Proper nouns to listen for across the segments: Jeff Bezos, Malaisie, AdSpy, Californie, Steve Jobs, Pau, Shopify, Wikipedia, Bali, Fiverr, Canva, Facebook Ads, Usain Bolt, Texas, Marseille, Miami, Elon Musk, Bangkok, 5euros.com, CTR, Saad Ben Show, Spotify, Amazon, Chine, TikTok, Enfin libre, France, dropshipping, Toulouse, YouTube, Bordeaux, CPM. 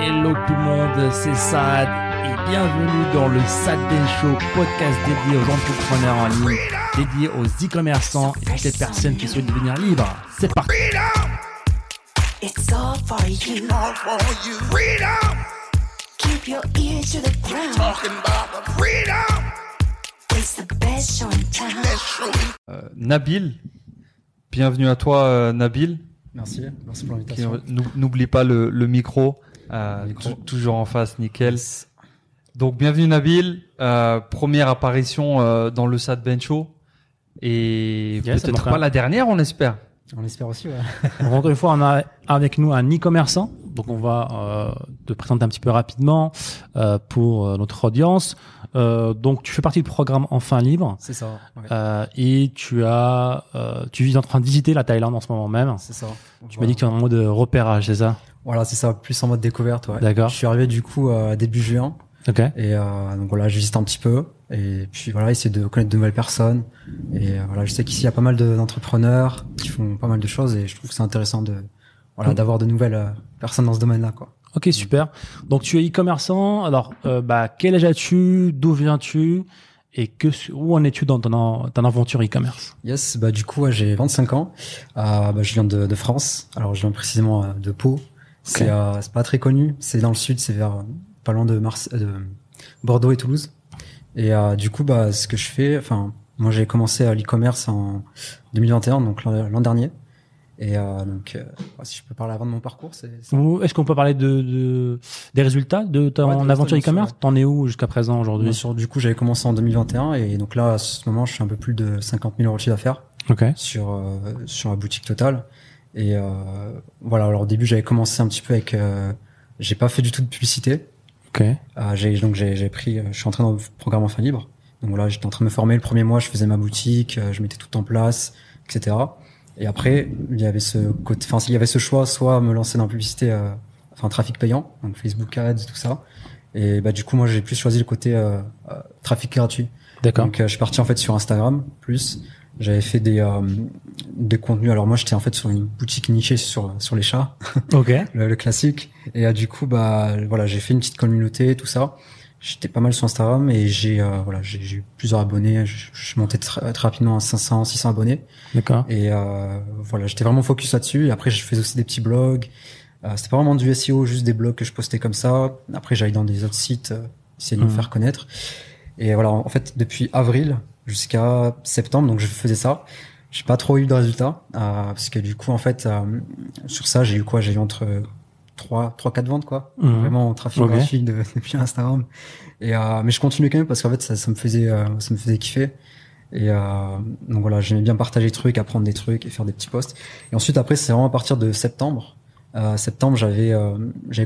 Hello tout le monde, c'est Saad et bienvenue dans le Saad Ben Show, podcast dédié aux entrepreneurs en ligne, dédié aux e-commerçants et toutes les personnes qui souhaitent devenir libres. C'est parti. It's all for you. Freedom. Keep your ears to the ground. Talking about freedom. It's the best show in town. Nabil, bienvenue à toi Nabil. Merci pour l'invitation. N'oublie pas le micro. Toujours en face, nickel. Donc bienvenue Nabil, première apparition dans le Saad Ben Show et peut-être pas la dernière, on espère. On espère aussi. Ouais. Encore une fois, on a avec nous un e-commerçant, donc on va te présenter un petit peu rapidement pour notre audience. Donc tu fais partie du programme Enfin libre. C'est ça. Ouais. Et tu es en train de visiter la Thaïlande en ce moment même. C'est ça. Tu m'as dit que tu es en mode repérage, c'est ça? Voilà, c'est ça, plus en mode découverte. Ouais. D'accord. Je suis arrivé du coup début juin. Ok. Et donc voilà, je visite un petit peu et puis voilà, essayer de connaître de nouvelles personnes. Et voilà, je sais qu'ici il y a pas mal d'entrepreneurs qui font pas mal de choses et je trouve que c'est intéressant d'avoir de nouvelles personnes dans ce domaine-là, quoi. Ok, super. Donc tu es e-commerçant. Alors, quel âge as-tu? D'où viens-tu? Et où en es-tu dans ton aventure e-commerce? Yes, du coup, j'ai 25 ans. Je viens de France. Alors, je viens précisément de Pau. Okay. C'est pas très connu. C'est dans le sud. C'est vers pas loin de Marseille, de Bordeaux et Toulouse. Et du coup, ce que je fais, enfin, moi, j'ai commencé l'e-commerce en 2021, donc l'an dernier. Et si je peux parler avant de mon parcours, c'est... Est-ce qu'on peut parler des résultats de ton aventure e-commerce? T'en es où jusqu'à présent aujourd'hui? Bien sûr, du coup, j'avais commencé en 2021 et donc là, à ce moment, je suis un peu plus de 50 000 euros de chiffre d'affaires. Okay. Sur la boutique totale. Et voilà, alors au début, j'avais commencé un petit peu avec... j'ai pas fait du tout de publicité. Okay. Je suis entré dans le programme Enfin libre. Donc voilà, j'étais en train de me former. Le premier mois, je faisais ma boutique, je mettais tout en place, etc. Et après, il y avait ce choix, soit me lancer dans la publicité, trafic payant, donc Facebook Ads, tout ça. Et du coup, moi, j'ai plus choisi le côté trafic gratuit. D'accord. Donc, je suis parti en fait sur Instagram plus. J'avais fait des contenus. Alors moi, j'étais en fait sur une boutique nichée sur les chats. Ok. le classique. Et du coup, voilà, j'ai fait une petite communauté, tout ça. J'étais pas mal sur Instagram et j'ai eu plusieurs abonnés. Je suis monté très rapidement à 500, 600 abonnés. D'accord. Et voilà, j'étais vraiment focus là-dessus. Et après, je faisais aussi des petits blogs. C'était pas vraiment du SEO, juste des blogs que je postais comme ça. Après, j'allais dans des autres sites, essayer de me faire connaître. Et voilà, en fait, depuis avril jusqu'à septembre, donc je faisais ça. J'ai pas trop eu de résultats parce que du coup, en fait, sur ça, j'ai eu quoi? J'ai eu entre 3-4 ventes, quoi. Vraiment en trafic gratuit depuis Instagram. Et mais je continuais quand même parce qu'en fait ça me faisait kiffer. Et donc voilà, j'aimais bien partager des trucs, apprendre des trucs et faire des petits posts. Et ensuite après, c'est vraiment à partir de septembre, j'avais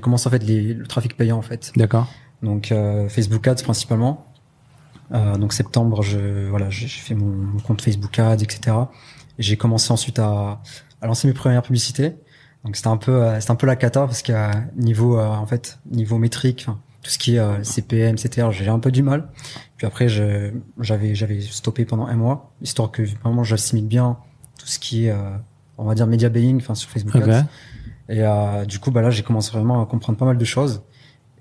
commencé en fait le trafic payant en fait. D'accord. Donc Facebook Ads principalement. Donc septembre, j'ai fait mon compte Facebook Ads, etc. Et j'ai commencé ensuite à lancer mes premières publicités. Donc c'était un peu la cata parce que niveau métrique, tout ce qui est CPM, CTR, j'ai un peu du mal. Puis après j'avais stoppé pendant un mois, histoire que vraiment j'assimile bien tout ce qui est on va dire media buying, enfin sur Facebook Ads. Okay. Et du coup là j'ai commencé vraiment à comprendre pas mal de choses.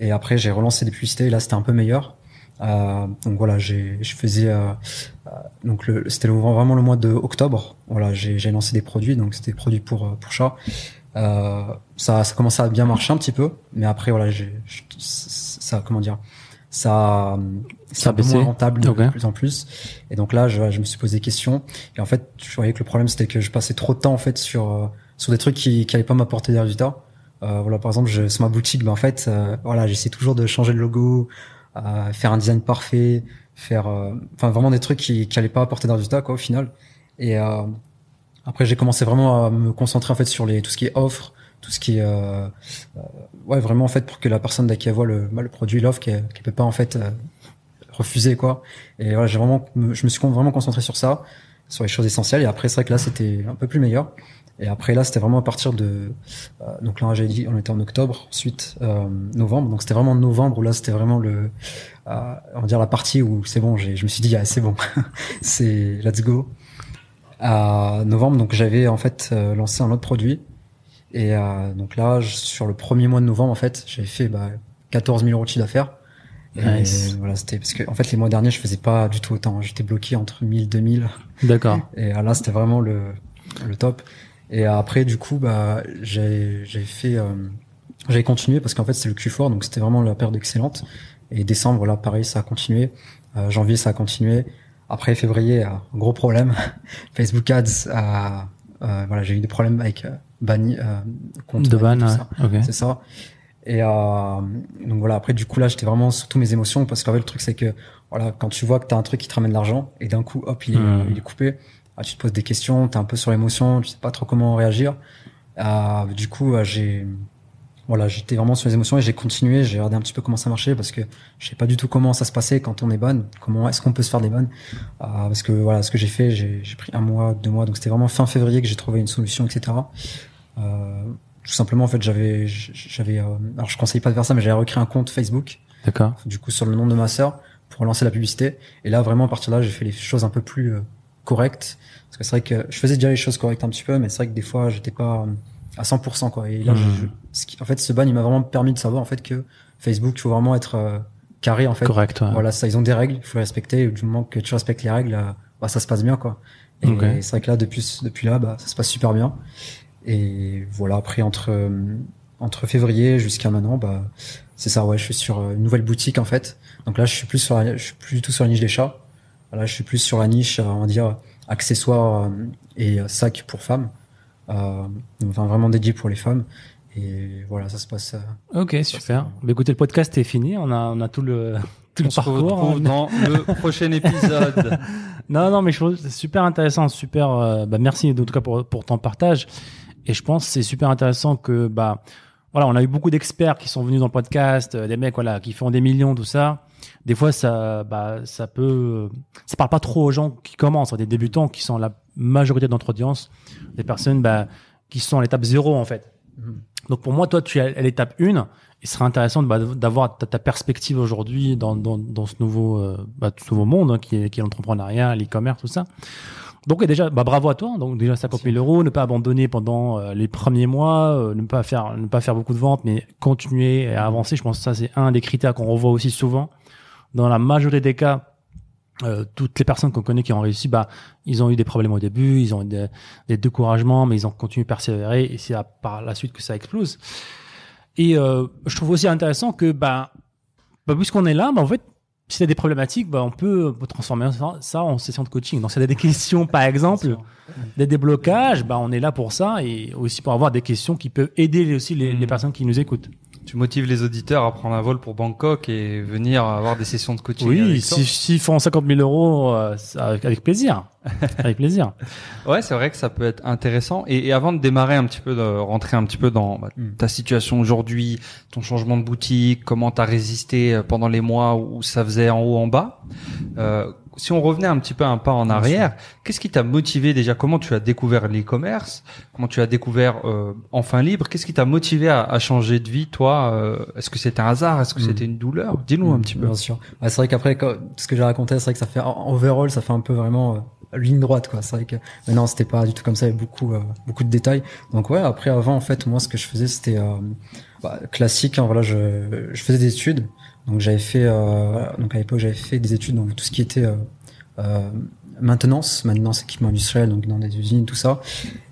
Et après j'ai relancé des publicités et là c'était un peu meilleur. Donc voilà, je faisais donc c'était vraiment le mois de octobre. Voilà, j'ai lancé des produits, donc c'était des produits pour chats. Ça commençait à bien marcher un petit peu, mais après voilà, ça baissait, moins rentable de plus en plus. Et donc là, je me suis posé des questions. Et en fait, je voyais que le problème c'était que je passais trop de temps en fait sur des trucs qui allaient pas m'apporter des résultats. Voilà, par exemple, sur ma boutique, en fait, voilà, j'essaie toujours de changer le logo. Faire un design parfait, vraiment des trucs qui allaient pas apporter de résultats, quoi, au final. Et après j'ai commencé vraiment à me concentrer en fait sur tout ce qui est offre, tout ce qui est ouais, vraiment en fait pour que la personne qui voit le produit, l'offre, qui peut pas en fait refuser, quoi. Et voilà, je me suis vraiment concentré sur ça, sur les choses essentielles. Et après c'est vrai que là c'était un peu plus meilleur. Et après là, c'était vraiment à partir de donc là, j'ai dit, on était en octobre, ensuite novembre. Donc c'était vraiment novembre où là, c'était vraiment on va dire la partie où c'est bon. Je me suis dit, ah, c'est bon, c'est let's go. À novembre, donc j'avais en fait lancé un autre produit Et donc là, sur le premier mois de novembre, en fait, j'avais fait 14 000 € de chiffre d'affaires. Nice. Et voilà, c'était parce que en fait les mois derniers je faisais pas du tout autant, j'étais bloqué entre 1000 2000. D'accord. Et là c'était vraiment le top. Et après du coup j'ai fait j'avais continué parce qu'en fait c'est le Q4 donc c'était vraiment la période excellente. Et décembre voilà, pareil, ça a continué. Janvier ça a continué. Après février gros problème. Facebook Ads voilà, j'ai eu des problèmes avec banni compte de ban, ouais. Okay. C'est ça. Et donc voilà, après du coup là j'étais vraiment sous tous mes émotions parce qu'en fait le truc c'est que voilà, quand tu vois que t'as un truc qui te ramène de l'argent et d'un coup hop il est coupé, tu te poses des questions, t'es un peu sur l'émotion, tu sais pas trop comment réagir. Du coup j'ai voilà, j'étais vraiment sur les émotions et j'ai continué, j'ai regardé un petit peu comment ça marchait parce que je sais pas du tout comment ça se passait quand on est ban, comment est-ce qu'on peut se faire des bans, parce que voilà ce que j'ai fait, j'ai pris 1 mois, 2 mois, donc c'était vraiment fin février que j'ai trouvé une solution, etc. Tout simplement, en fait, alors je conseille pas de faire ça, mais j'avais recréé un compte Facebook. D'accord. Du coup, sur le nom de ma sœur, pour lancer la publicité. Et là, vraiment, à partir de là, j'ai fait les choses un peu plus correctes. Parce que c'est vrai que je faisais déjà les choses correctes un petit peu, mais c'est vrai que des fois, j'étais pas à 100%, quoi. Et là, en fait, ce ban, il m'a vraiment permis de savoir, en fait, que Facebook, il faut vraiment être carré, en fait. Correct, ouais. Voilà, ça, ils ont des règles, il faut les respecter. Et du moment que tu respectes les règles, ça se passe bien, quoi. Et, okay. Et c'est vrai que là, depuis là, ça se passe super bien. Et voilà, après entre février jusqu'à maintenant, c'est ça, ouais, je suis sur une nouvelle boutique en fait. Donc là, je suis plus du tout sur la niche des chats. Là, je suis plus sur la niche, on va dire accessoires et sacs pour femmes. Enfin, vraiment dédié pour les femmes. Et voilà, ça se passe. Ok, super. Bah, écoutez, le podcast est fini. On a tout le parcours dans le prochain épisode. Non, mais je trouve super intéressant, super. Merci en tout cas pour ton partage. Et je pense que c'est super intéressant que, voilà, on a eu beaucoup d'experts qui sont venus dans le podcast, des mecs, voilà, qui font des millions, tout ça. Des fois, ça parle pas trop aux gens qui commencent, des débutants qui sont la majorité de notre audience, des personnes, qui sont à l'étape 0, en fait. Donc, pour moi, toi, tu es à l'étape 1. Il serait intéressant d'avoir ta perspective aujourd'hui dans ce nouveau, ce nouveau monde, hein, qui est l'entrepreneuriat, l'e-commerce, tout ça. Donc, et déjà, bravo à toi. Donc, déjà, 50 000 €, ne pas abandonner pendant les premiers mois, ne pas faire beaucoup de ventes, mais continuer et avancer. Je pense que ça, c'est un des critères qu'on revoit aussi souvent. Dans la majorité des cas, toutes les personnes qu'on connaît qui ont réussi, ils ont eu des problèmes au début, ils ont eu des découragements, mais ils ont continué à persévérer et c'est par la suite que ça explose. Et, je trouve aussi intéressant que, puisqu'on est là, en fait, si t'as des problématiques, on peut transformer ça en session de coaching. Donc, si t'as des questions, par exemple, des déblocages, on est là pour ça et aussi pour avoir des questions qui peuvent aider aussi les personnes qui nous écoutent. Tu motives les auditeurs à prendre un vol pour Bangkok et venir avoir des sessions de coaching. Oui, s'ils font 50 000 €, avec plaisir. Avec plaisir. Ouais, c'est vrai que ça peut être intéressant. Et avant de démarrer un petit peu, de rentrer un petit peu dans ta situation aujourd'hui, ton changement de boutique, comment t'as résisté pendant les mois où ça faisait en haut, en bas. Si on revenait un petit peu un pas en arrière, qu'est-ce qui t'a motivé déjà? Comment tu as découvert l'e-commerce? Comment tu as découvert Enfin libre? Qu'est-ce qui t'a motivé à changer de vie, toi? Est-ce que c'était un hasard? Est-ce que c'était une douleur? Dis-nous un petit peu. Bien sûr. C'est vrai qu'après, ce que j'ai raconté, c'est vrai que ça fait overall, ça fait un peu vraiment ligne droite, quoi. C'est vrai que maintenant, c'était pas du tout comme ça, il y avait beaucoup de détails. Donc ouais, après, avant, en fait, moi, ce que je faisais, c'était classique, hein, voilà, je faisais des études. Donc j'avais fait donc à l'époque j'avais fait des études dans tout ce qui était maintenance, équipement industriel, donc dans des usines, tout ça.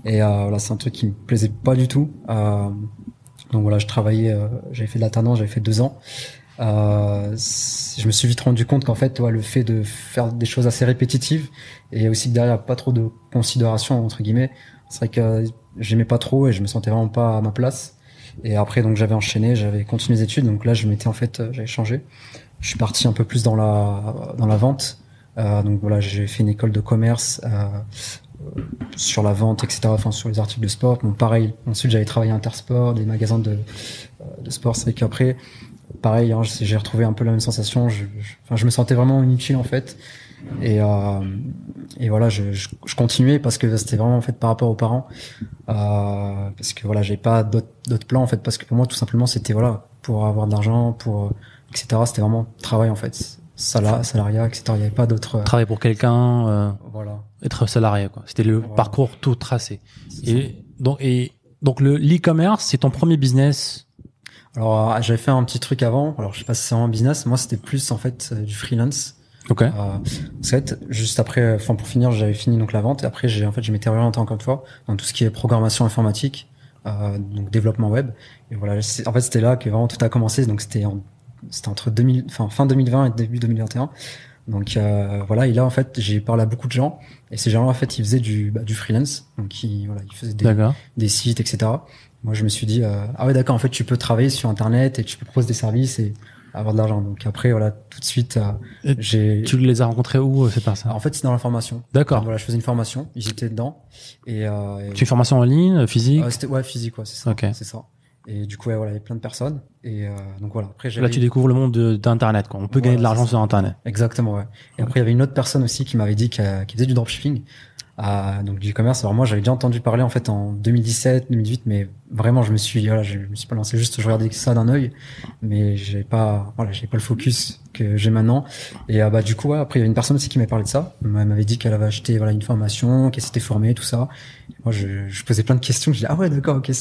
Et voilà, c'est un truc qui me plaisait pas du tout. Donc voilà, je travaillais, j'avais fait de l'alternance, j'avais fait 2 ans. Je me suis vite rendu compte qu'en fait, le fait de faire des choses assez répétitives et aussi que derrière pas trop de considération entre guillemets, c'est vrai que j'aimais pas trop et je me sentais vraiment pas à ma place. Et après, donc, j'avais enchaîné, j'avais continué les études. Donc là, j'avais changé. Je suis parti un peu plus dans la vente. Donc voilà, j'ai fait une école de commerce, sur la vente, etc. Enfin, sur les articles de sport. Bon, pareil. Ensuite, j'avais travaillé à Intersport, des magasins de sport. C'est vrai qu'après, pareil, hein, j'ai retrouvé un peu la même sensation. Je me sentais vraiment inutile, en fait. Et voilà, je continuais parce que c'était vraiment en fait par rapport aux parents, parce que voilà, j'ai pas d'autres plans en fait, parce que pour moi tout simplement c'était voilà pour avoir de l'argent, pour etc. C'était vraiment travail en fait, salariat, etc. Il y avait pas d'autres. Travailler pour quelqu'un, voilà. Être salarié quoi. C'était le parcours tout tracé. Et donc Donc l'e-commerce, c'est ton premier business? Alors, j'avais fait un petit truc avant. Alors, je sais pas si c'est un business. Moi, c'était plus, en fait, du freelance. Ok. Juste après, enfin, pour finir, j'avais fini, donc, la vente. Et après, je m'étais orienté encore une fois dans tout ce qui est programmation informatique, donc, développement web. Et voilà, en fait, c'était là que vraiment tout a commencé. Donc, c'était entre fin 2020 et début 2021. Donc, voilà. Et là, en fait, j'ai parlé à beaucoup de gens. Et ces gens-là, en fait, ils faisaient du freelance. Donc, ils faisaient des sites, etc. Moi, je me suis dit, ah ouais, d'accord, en fait, tu peux travailler sur Internet et tu peux proposer des services et avoir de l'argent. Donc après, voilà, tout de suite, tu les as rencontrés où, ces personnes? En fait, c'est dans la formation. D'accord. Voilà, je faisais une formation, ils étaient dedans. Et tu fais une formation en ligne, physique? Ouais, physique, ouais, c'est ça. Ok. C'est ça. Et du coup, ouais, voilà, il y avait plein de personnes. Et donc voilà. Après, là, tu découvres le monde d'Internet, quoi. On peut gagner de l'argent sur Internet. Exactement, ouais. Et après, il y avait une autre personne aussi qui m'avait dit qu'elle faisait du dropshipping. Donc du commerce. Alors moi, j'avais déjà entendu parler en fait en 2017, 2018, mais vraiment je me suis pas lancé. Juste, je regardais ça d'un œil, mais j'avais pas le focus que j'ai maintenant. Et bah du coup, ouais, après il y a une personne aussi qui m'a parlé de ça. Elle m'avait dit qu'elle avait acheté une formation, qu'elle s'était formée, tout ça. Et moi, je posais plein de questions. Je dis ah ouais, d'accord, ok,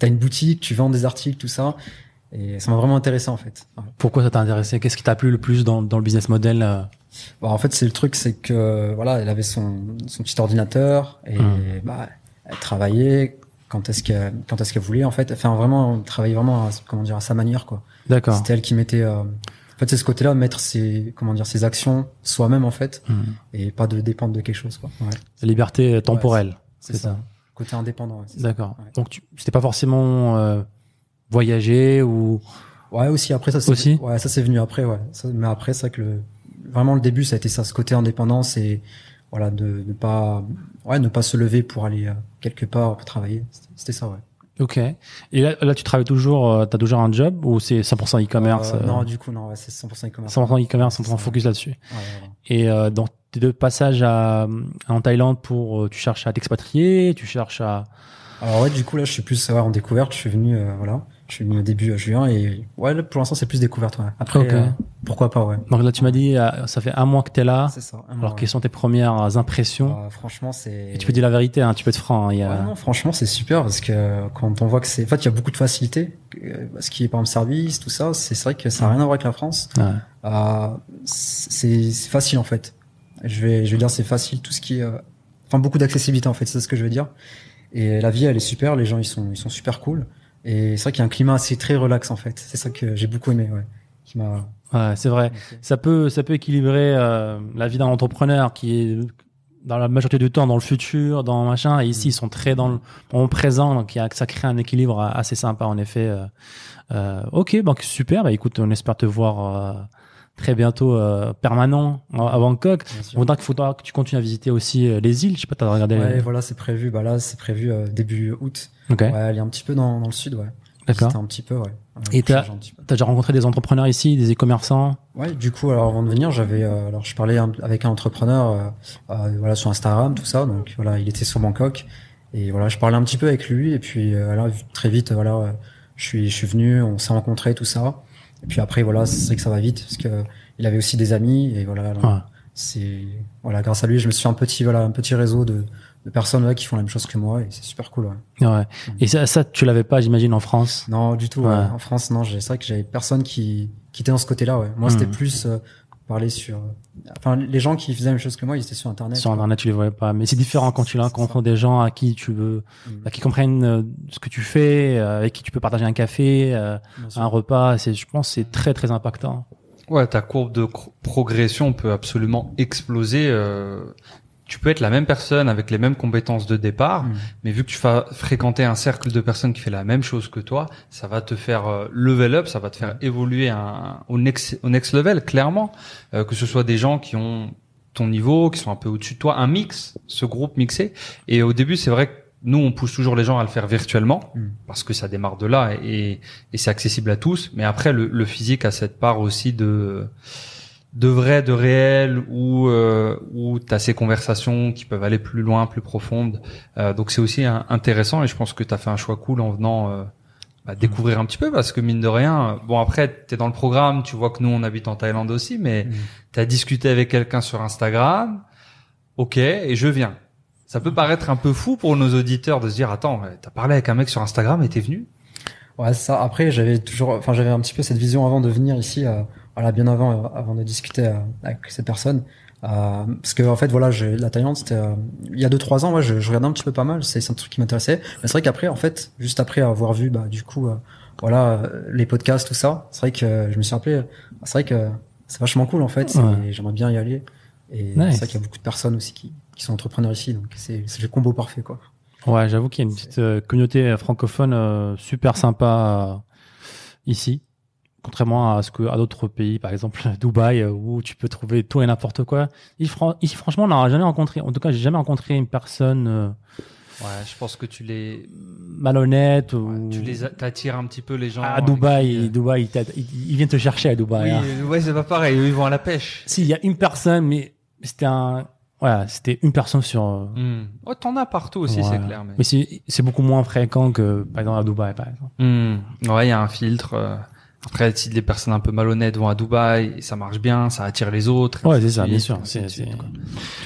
t'as une boutique, tu vends des articles, tout ça. Et ça m'a vraiment intéressé en fait. Ouais. Pourquoi ça t'a intéressé? Qu'est-ce qui t'a plu le plus dans le business model? Bah, en fait, c'est que voilà, elle avait son petit ordinateur et bah elle travaillait quand est-ce qu'elle voulait en fait. Enfin vraiment, elle travaillait vraiment à sa manière quoi. D'accord. C'était elle qui mettait en fait c'est ce côté-là, mettre ses actions soi-même en fait et pas de dépendre de quelque chose quoi. Ouais. La liberté temporelle, ouais, c'est ça. Côté indépendant. Ouais, d'accord. Ouais. Donc c'était pas forcément voyager ou ouais aussi après ça c'est aussi ouais ça c'est venu après ouais ça, mais après c'est vrai que vraiment le début ça a été ça, ce côté indépendance et voilà de ne pas se lever pour aller quelque part pour travailler, c'était ça ouais. Ok. Et là tu travailles toujours, t'as toujours un job ou c'est 100% e-commerce? Non du coup non ouais, c'est 100% e-commerce. 100% e-commerce, on focus là-dessus. Ouais, ouais, ouais. Et dans tes deux passages en Thaïlande pour tu cherches à t'expatrier, tu cherches à... Alors ouais du coup là je suis plus en découverte, je suis venu voilà. Je suis venu au début juin et ouais, là, pour l'instant, c'est plus découverte. Ouais. Après, okay. Pourquoi pas, ouais. Donc là, tu m'as dit, ça fait un mois que t'es là. C'est ça. Alors, quelles sont tes premières impressions? Franchement, c'est... Et tu peux dire la vérité, hein, tu peux être franc. Hein, ouais, non, franchement, c'est super parce que quand on voit que c'est... En fait, il y a beaucoup de facilités. Ce qui est, par exemple, service, tout ça, c'est vrai que ça n'a rien à voir avec la France. Ouais. C'est facile, en fait. Je vais dire c'est facile, tout ce qui est... Enfin, beaucoup d'accessibilité, en fait, c'est ce que je veux dire. Et la vie, elle est super. Les gens, ils sont super cool. Et c'est vrai qu'il y a un climat assez très relax en fait. C'est ça que j'ai beaucoup aimé, ouais. Qui m'a... Ouais, c'est vrai. Okay. Ça peut équilibrer la vie d'un entrepreneur qui est dans la majorité du temps dans le futur, dans machin. Et ici, ils sont très dans le présent, donc ça crée un équilibre assez sympa en effet. Ok, donc super. Bah écoute, on espère te voir très bientôt permanent à Bangkok. Il faudra que tu continues à visiter aussi les îles. Je sais pas, t'as regardé. Ouais, voilà, c'est prévu. Bah là, c'est prévu début août. Okay. Ouais, aller un petit peu dans le sud, ouais. D'accord. C'était un petit peu, ouais. Et t'as déjà rencontré des entrepreneurs ici, des e-commerçants? Ouais, du coup, alors avant de venir, je parlais avec un entrepreneur, voilà, sur Instagram, tout ça. Donc voilà, il était sur Bangkok et voilà, je parlais un petit peu avec lui et puis là, très vite, voilà, je suis venu, on s'est rencontrés, tout ça. Et puis après, voilà, c'est vrai que ça va vite, parce que il avait aussi des amis, et voilà, alors, ouais. Grâce à lui, je me suis fait un petit réseau de personnes, ouais, qui font la même chose que moi, et c'est super cool, ouais. Ouais. Et ça, tu l'avais pas, j'imagine, en France? Non, du tout, ouais. En France, non, c'est vrai que j'avais personne qui était dans ce côté-là, ouais. Moi, c'était plus, parler sur, enfin, les gens qui faisaient la même chose que moi, ils étaient sur Internet. Sur Internet, tu les voyais pas, mais c'est différent quand tu rencontres des gens à qui tu veux, à qui comprennent ce que tu fais, avec qui tu peux partager un café, un repas. Je pense, c'est très, très impactant. Ouais, ta courbe de progression peut absolument exploser. Tu peux être la même personne avec les mêmes compétences de départ, mais vu que tu vas fréquenter un cercle de personnes qui fait la même chose que toi, ça va te faire level up, ça va te faire évoluer au next level, clairement. Que ce soit des gens qui ont ton niveau, qui sont un peu au-dessus de toi, un mix, ce groupe mixé. Et au début, c'est vrai que nous, on pousse toujours les gens à le faire virtuellement, parce que ça démarre de là et c'est accessible à tous. Mais après, le physique a cette part aussi de vrai, de réel, où t'as ces conversations qui peuvent aller plus loin, plus profondes. Donc c'est aussi intéressant et je pense que t'as fait un choix cool en venant découvrir un petit peu, parce que mine de rien, bon après t'es dans le programme, tu vois que nous on habite en Thaïlande aussi, mais t'as discuté avec quelqu'un sur Instagram, ok, et je viens. Ça peut paraître un peu fou pour nos auditeurs de se dire, attends, t'as parlé avec un mec sur Instagram et t'es venu? Ouais, ça. Après, j'avais un petit peu cette vision avant de venir ici, bien avant de discuter avec cette personne. Parce que en fait voilà, la Thaïlande c'était il y a 2-3 ans, moi je regardais un petit peu pas mal, c'est un truc qui m'intéressait. Mais c'est vrai qu'après en fait, juste après avoir vu les podcasts tout ça, c'est vrai que je me suis rappelé, c'est vrai que c'est vachement cool en fait, ouais. J'aimerais bien y aller et nice. C'est vrai qu'il y a beaucoup de personnes aussi qui sont entrepreneurs ici, donc c'est le combo parfait quoi. Ouais, j'avoue qu'il y a une petite communauté francophone super sympa ici. Contrairement à d'autres pays, par exemple Dubaï, où tu peux trouver tout et n'importe quoi. Ici, franchement, on n'aura jamais rencontré. En tout cas, j'ai jamais rencontré une personne. Ouais, je pense que tu les malhonnête ou t'attires un petit peu les gens. À Dubaï, ils viennent te chercher à Dubaï. Oui, hein. Ouais, c'est pas pareil. Eux, ils vont à la pêche. Si, il y a une personne, mais c'était une personne sur. Oh, t'en as partout aussi, ouais. C'est clair. Mais c'est beaucoup moins fréquent que par exemple à Dubaï, par exemple. Ouais, il y a un filtre. Après, si les personnes un peu malhonnêtes vont à Dubaï, ça marche bien, ça attire les autres. Ouais, c'est ça, bien sûr. Tu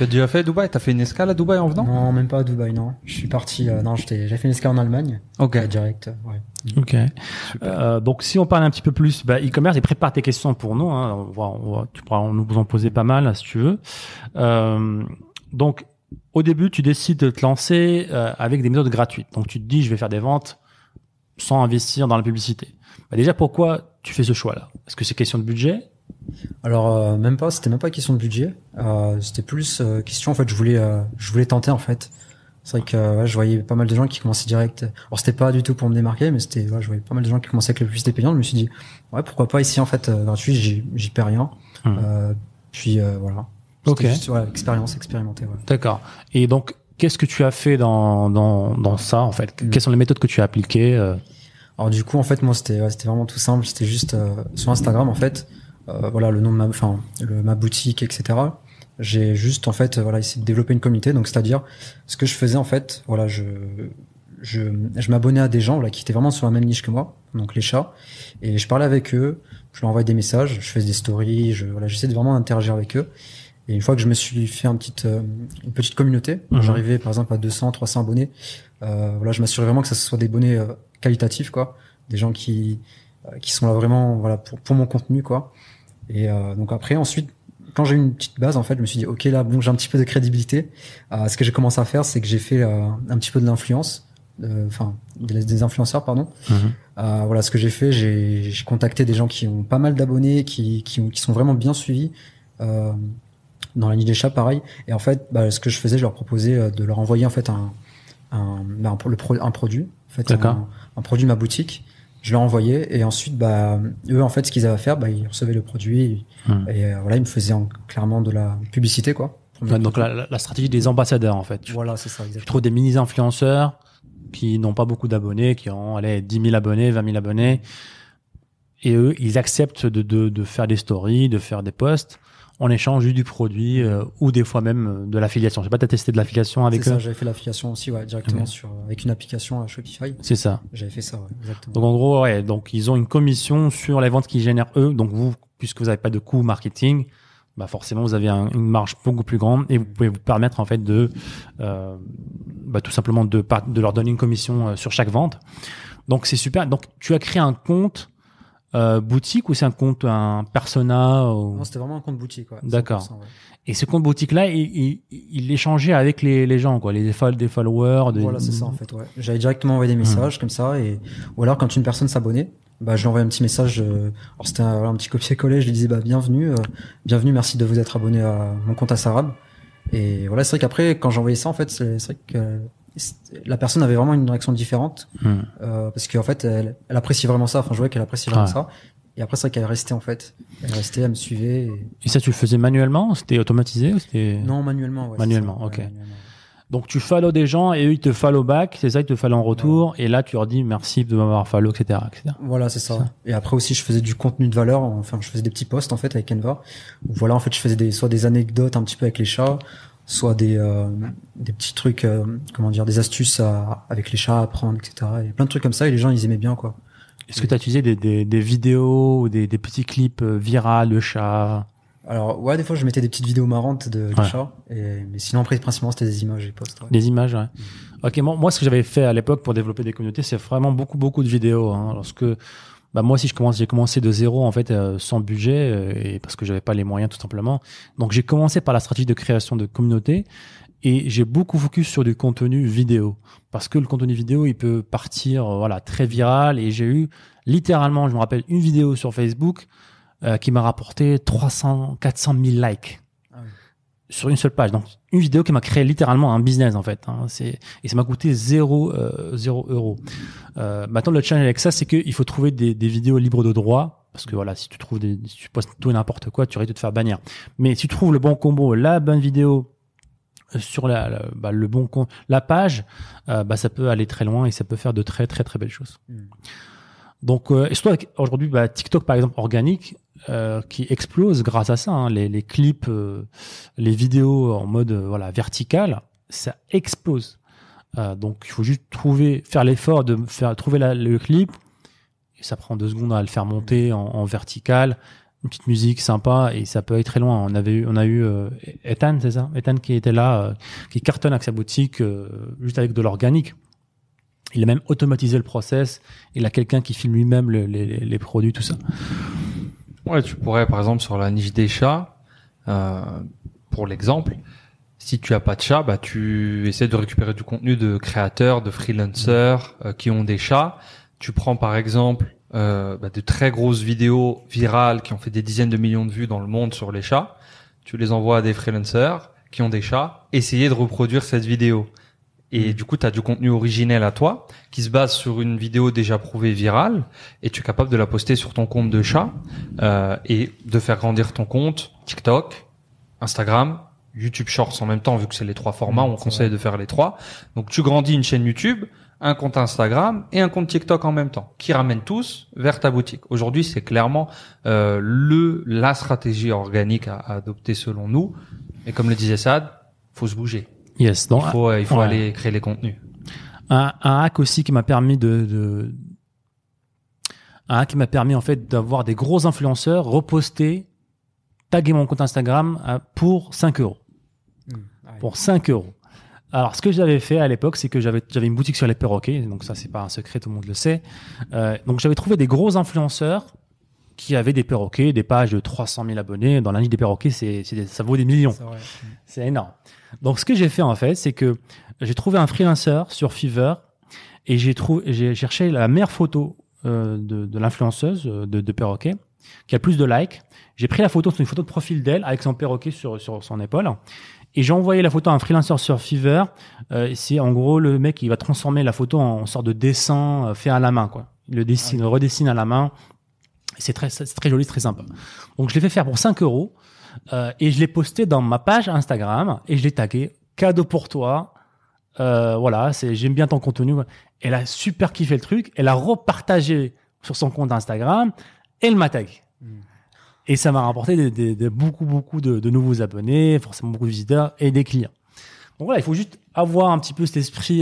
as déjà fait Dubaï? T'as fait une escale à Dubaï en venant? Non, même pas à Dubaï, non. Je suis parti, j'ai fait une escale en Allemagne. Ok. Direct, ouais. Ok. Donc, si on parle un petit peu plus, e-commerce, et prépare tes questions pour nous, hein. Tu pourras nous en poser pas mal, si tu veux. Donc, au début, tu décides de te lancer, avec des méthodes gratuites. Donc, tu te dis, je vais faire des ventes sans investir dans la publicité. Déjà, pourquoi tu fais ce choix-là? Est-ce que c'est question de budget? Alors même pas, c'était même pas question de budget. C'était plus question en fait, je voulais tenter en fait. C'est vrai que je voyais pas mal de gens qui commençaient direct. Alors c'était pas du tout pour me démarquer, mais c'était je voyais pas mal de gens qui commençaient avec la publicité payante. Je me suis dit ouais, pourquoi pas ici en fait gratuit, j'y paie rien. Voilà. Ok. Juste, ouais, expérimenter. Ouais. D'accord. Et donc qu'est-ce que tu as fait dans ça en fait? Quelles sont les méthodes que tu as appliquées? Alors du coup en fait moi c'était vraiment tout simple, c'était juste sur Instagram en fait le nom de ma boutique, etc. J'ai juste en fait essayé de développer une communauté, donc c'est-à-dire ce que je faisais en fait je m'abonnais à des gens qui étaient vraiment sur la même niche que moi, donc les chats, et je parlais avec eux, je leur envoyais des messages, je faisais des stories, j'essayais de vraiment interagir avec eux. Et une fois que je me suis fait une petite communauté, j'arrivais par exemple à 200, 300 abonnés. Je m'assurais vraiment que ça soit des abonnés qualitatifs quoi, des gens qui sont là vraiment pour mon contenu quoi. Et donc après ensuite quand j'ai eu une petite base en fait, je me suis dit OK là bon, j'ai un petit peu de crédibilité. Ce que j'ai commencé à faire, c'est que j'ai fait un petit peu de l'influence, des influenceurs pardon. Ce que j'ai fait, j'ai contacté des gens qui ont pas mal d'abonnés, qui sont vraiment bien suivis. Dans la niche des chats, pareil. Et en fait, ce que je faisais, je leur proposais de leur envoyer en fait un produit, en fait, un produit de ma boutique. Je leur envoyais et ensuite, eux en fait, ce qu'ils avaient à faire, ils recevaient le produit et ils me faisaient clairement de la publicité, quoi. Donc la stratégie des ambassadeurs, en fait. Voilà, c'est ça. Exactement. Tu trouves des mini influenceurs qui n'ont pas beaucoup d'abonnés, qui ont 10 000 abonnés, 20 000 abonnés, et eux, ils acceptent de faire des stories, de faire des posts. En échange du produit ou des fois même de l'affiliation. Je sais pas, t'as testé de l'affiliation avec eux? C'est ça, j'avais fait l'affiliation aussi, ouais, directement avec une application à Shopify. C'est ça. J'avais fait ça, ouais, exactement. Donc en gros, ouais, donc ils ont une commission sur les ventes qu'ils génèrent eux. Donc vous, puisque vous n'avez pas de coût marketing, forcément vous avez une marge beaucoup plus grande et vous pouvez vous permettre en fait tout simplement de leur donner une commission sur chaque vente. Donc c'est super. Donc tu as créé un compte. Boutique ou c'est un compte, un persona ou... Non, c'était vraiment un compte boutique. Ouais, d'accord. Ouais. Et ce compte boutique-là, il échangeait avec les gens, quoi, des followers. Voilà, c'est ça en fait. Ouais. J'avais directement envoyé des messages comme ça, ou alors quand une personne s'abonnait, je lui envoyais un petit message. Alors c'était un petit copier-coller. Je lui disais bienvenue, merci de vous être abonné à mon compte Asarab. Et voilà, c'est vrai qu'après quand j'envoyais ça, en fait, c'est vrai que la personne avait vraiment une réaction différente, parce qu'en fait, elle apprécie vraiment ça. Enfin, je voyais qu'elle apprécie vraiment ça. Et après, c'est vrai qu'elle restait, en fait. Elle restait, elle me suivait. Et ça, tu le faisais manuellement? C'était automatisé ou c'était... Non, manuellement, ouais. Manuellement, ok. Ouais, manuellement. Donc, tu follow des gens et eux, ils te follow back. C'est ça, ils te follow en retour. Ouais. Et là, tu leur dis merci de m'avoir follow, etc., etc. Voilà, c'est ça. Et après aussi, je faisais du contenu de valeur. Enfin, je faisais des petits posts, en fait, avec Canva. Voilà, en fait, je faisais soit des anecdotes un petit peu avec les chats, soit des petits trucs, des astuces avec les chats à prendre, etc. Et plein de trucs comme ça, et les gens, ils aimaient bien, quoi. Est-ce que tu as utilisé des vidéos ou des petits clips virales de chats? Alors ouais, des fois je mettais des petites vidéos marrantes de chats, mais sinon après principalement c'était des images et posts. Ouais. Des images, ouais. Mmh. Ok, moi ce que j'avais fait à l'époque pour développer des communautés, c'est vraiment beaucoup de vidéos. Hein, lorsque moi aussi j'ai commencé de zéro en fait, sans budget et parce que j'avais pas les moyens tout simplement. Donc j'ai commencé par la stratégie de création de communautés. Et j'ai beaucoup focus sur du contenu vidéo parce que le contenu vidéo, il peut partir très viral. Et j'ai eu littéralement, je me rappelle, une vidéo sur Facebook qui m'a rapporté 300 000 à 400 000 likes sur une seule page. Donc, une vidéo qui m'a créé littéralement un business en fait. Hein. Et ça m'a coûté 0 euros. Maintenant, le challenge avec ça, c'est qu'il faut trouver des vidéos libres de droit. Parce que si tu trouves si tu postes tout et n'importe quoi, tu risques de te faire bannir. Mais si tu trouves le bon combo, la bonne vidéo, sur la page, ça peut aller très loin et ça peut faire de très belles choses. Donc, et surtout aujourd'hui, TikTok par exemple organique qui explose grâce à ça, hein, les clips, les vidéos en mode vertical, ça explose. Donc il faut juste faire l'effort de trouver le clip. Et ça prend 2 secondes à le faire monter en vertical. Une petite musique sympa et ça peut aller très loin. On a eu Ethan, c'est ça? Ethan qui était là, qui cartonne avec sa boutique juste avec de l'organique. Il a même automatisé le process. Il a quelqu'un qui filme lui-même les produits, tout ça. Ouais, tu pourrais par exemple sur la niche des chats, pour l'exemple, si tu as pas de chat, tu essaies de récupérer du contenu de créateurs, de freelancers qui ont des chats. Tu prends par exemple de très grosses vidéos virales qui ont fait des dizaines de millions de vues dans le monde sur les chats, tu les envoies à des freelancers qui ont des chats, essayer de reproduire cette vidéo. Et du coup, tu as du contenu originel à toi qui se base sur une vidéo déjà prouvée virale et tu es capable de la poster sur ton compte de chat et de faire grandir ton compte TikTok, Instagram, YouTube Shorts en même temps, vu que c'est les 3 formats, on conseille de faire les 3. Donc, tu grandis une chaîne YouTube, un compte Instagram et un compte TikTok en même temps, qui ramènent tous vers ta boutique. Aujourd'hui, c'est clairement la stratégie organique à adopter selon nous. Et comme le disait Saad, faut se bouger. Yes, donc il faut aller créer les contenus. Un hack aussi qui m'a permis en fait d'avoir des gros influenceurs reposter, taguer mon compte Instagram pour 5€. Pour 5€. Alors, ce que j'avais fait à l'époque, c'est que j'avais une boutique sur les perroquets. Donc ça, c'est pas un secret, tout le monde le sait. Donc j'avais trouvé des gros influenceurs qui avaient des perroquets, des pages de 300 000 abonnés. Dans la niche des perroquets, ça vaut des millions. C'est énorme. Donc ce que j'ai fait en fait, c'est que j'ai trouvé un freelancer sur Fiverr et j'ai cherché la meilleure photo de l'influenceuse de perroquet qui a plus de likes. J'ai pris la photo, c'est une photo de profil d'elle avec son perroquet sur son épaule. Et j'ai envoyé la photo à un freelancer sur Fiverr. C'est en gros le mec qui va transformer la photo en sorte de dessin fait à la main, quoi. Il le dessine, redessine à la main. C'est très joli, c'est très sympa. Donc je l'ai fait faire pour 5€ et je l'ai posté dans ma page Instagram et je l'ai tagué cadeau pour toi. J'aime bien ton contenu. Elle a super kiffé le truc. Elle a repartagé sur son compte Instagram. Elle m'a tagué. Et ça m'a rapporté beaucoup de nouveaux abonnés, forcément beaucoup de visiteurs et des clients. Donc il faut juste avoir un petit peu cet esprit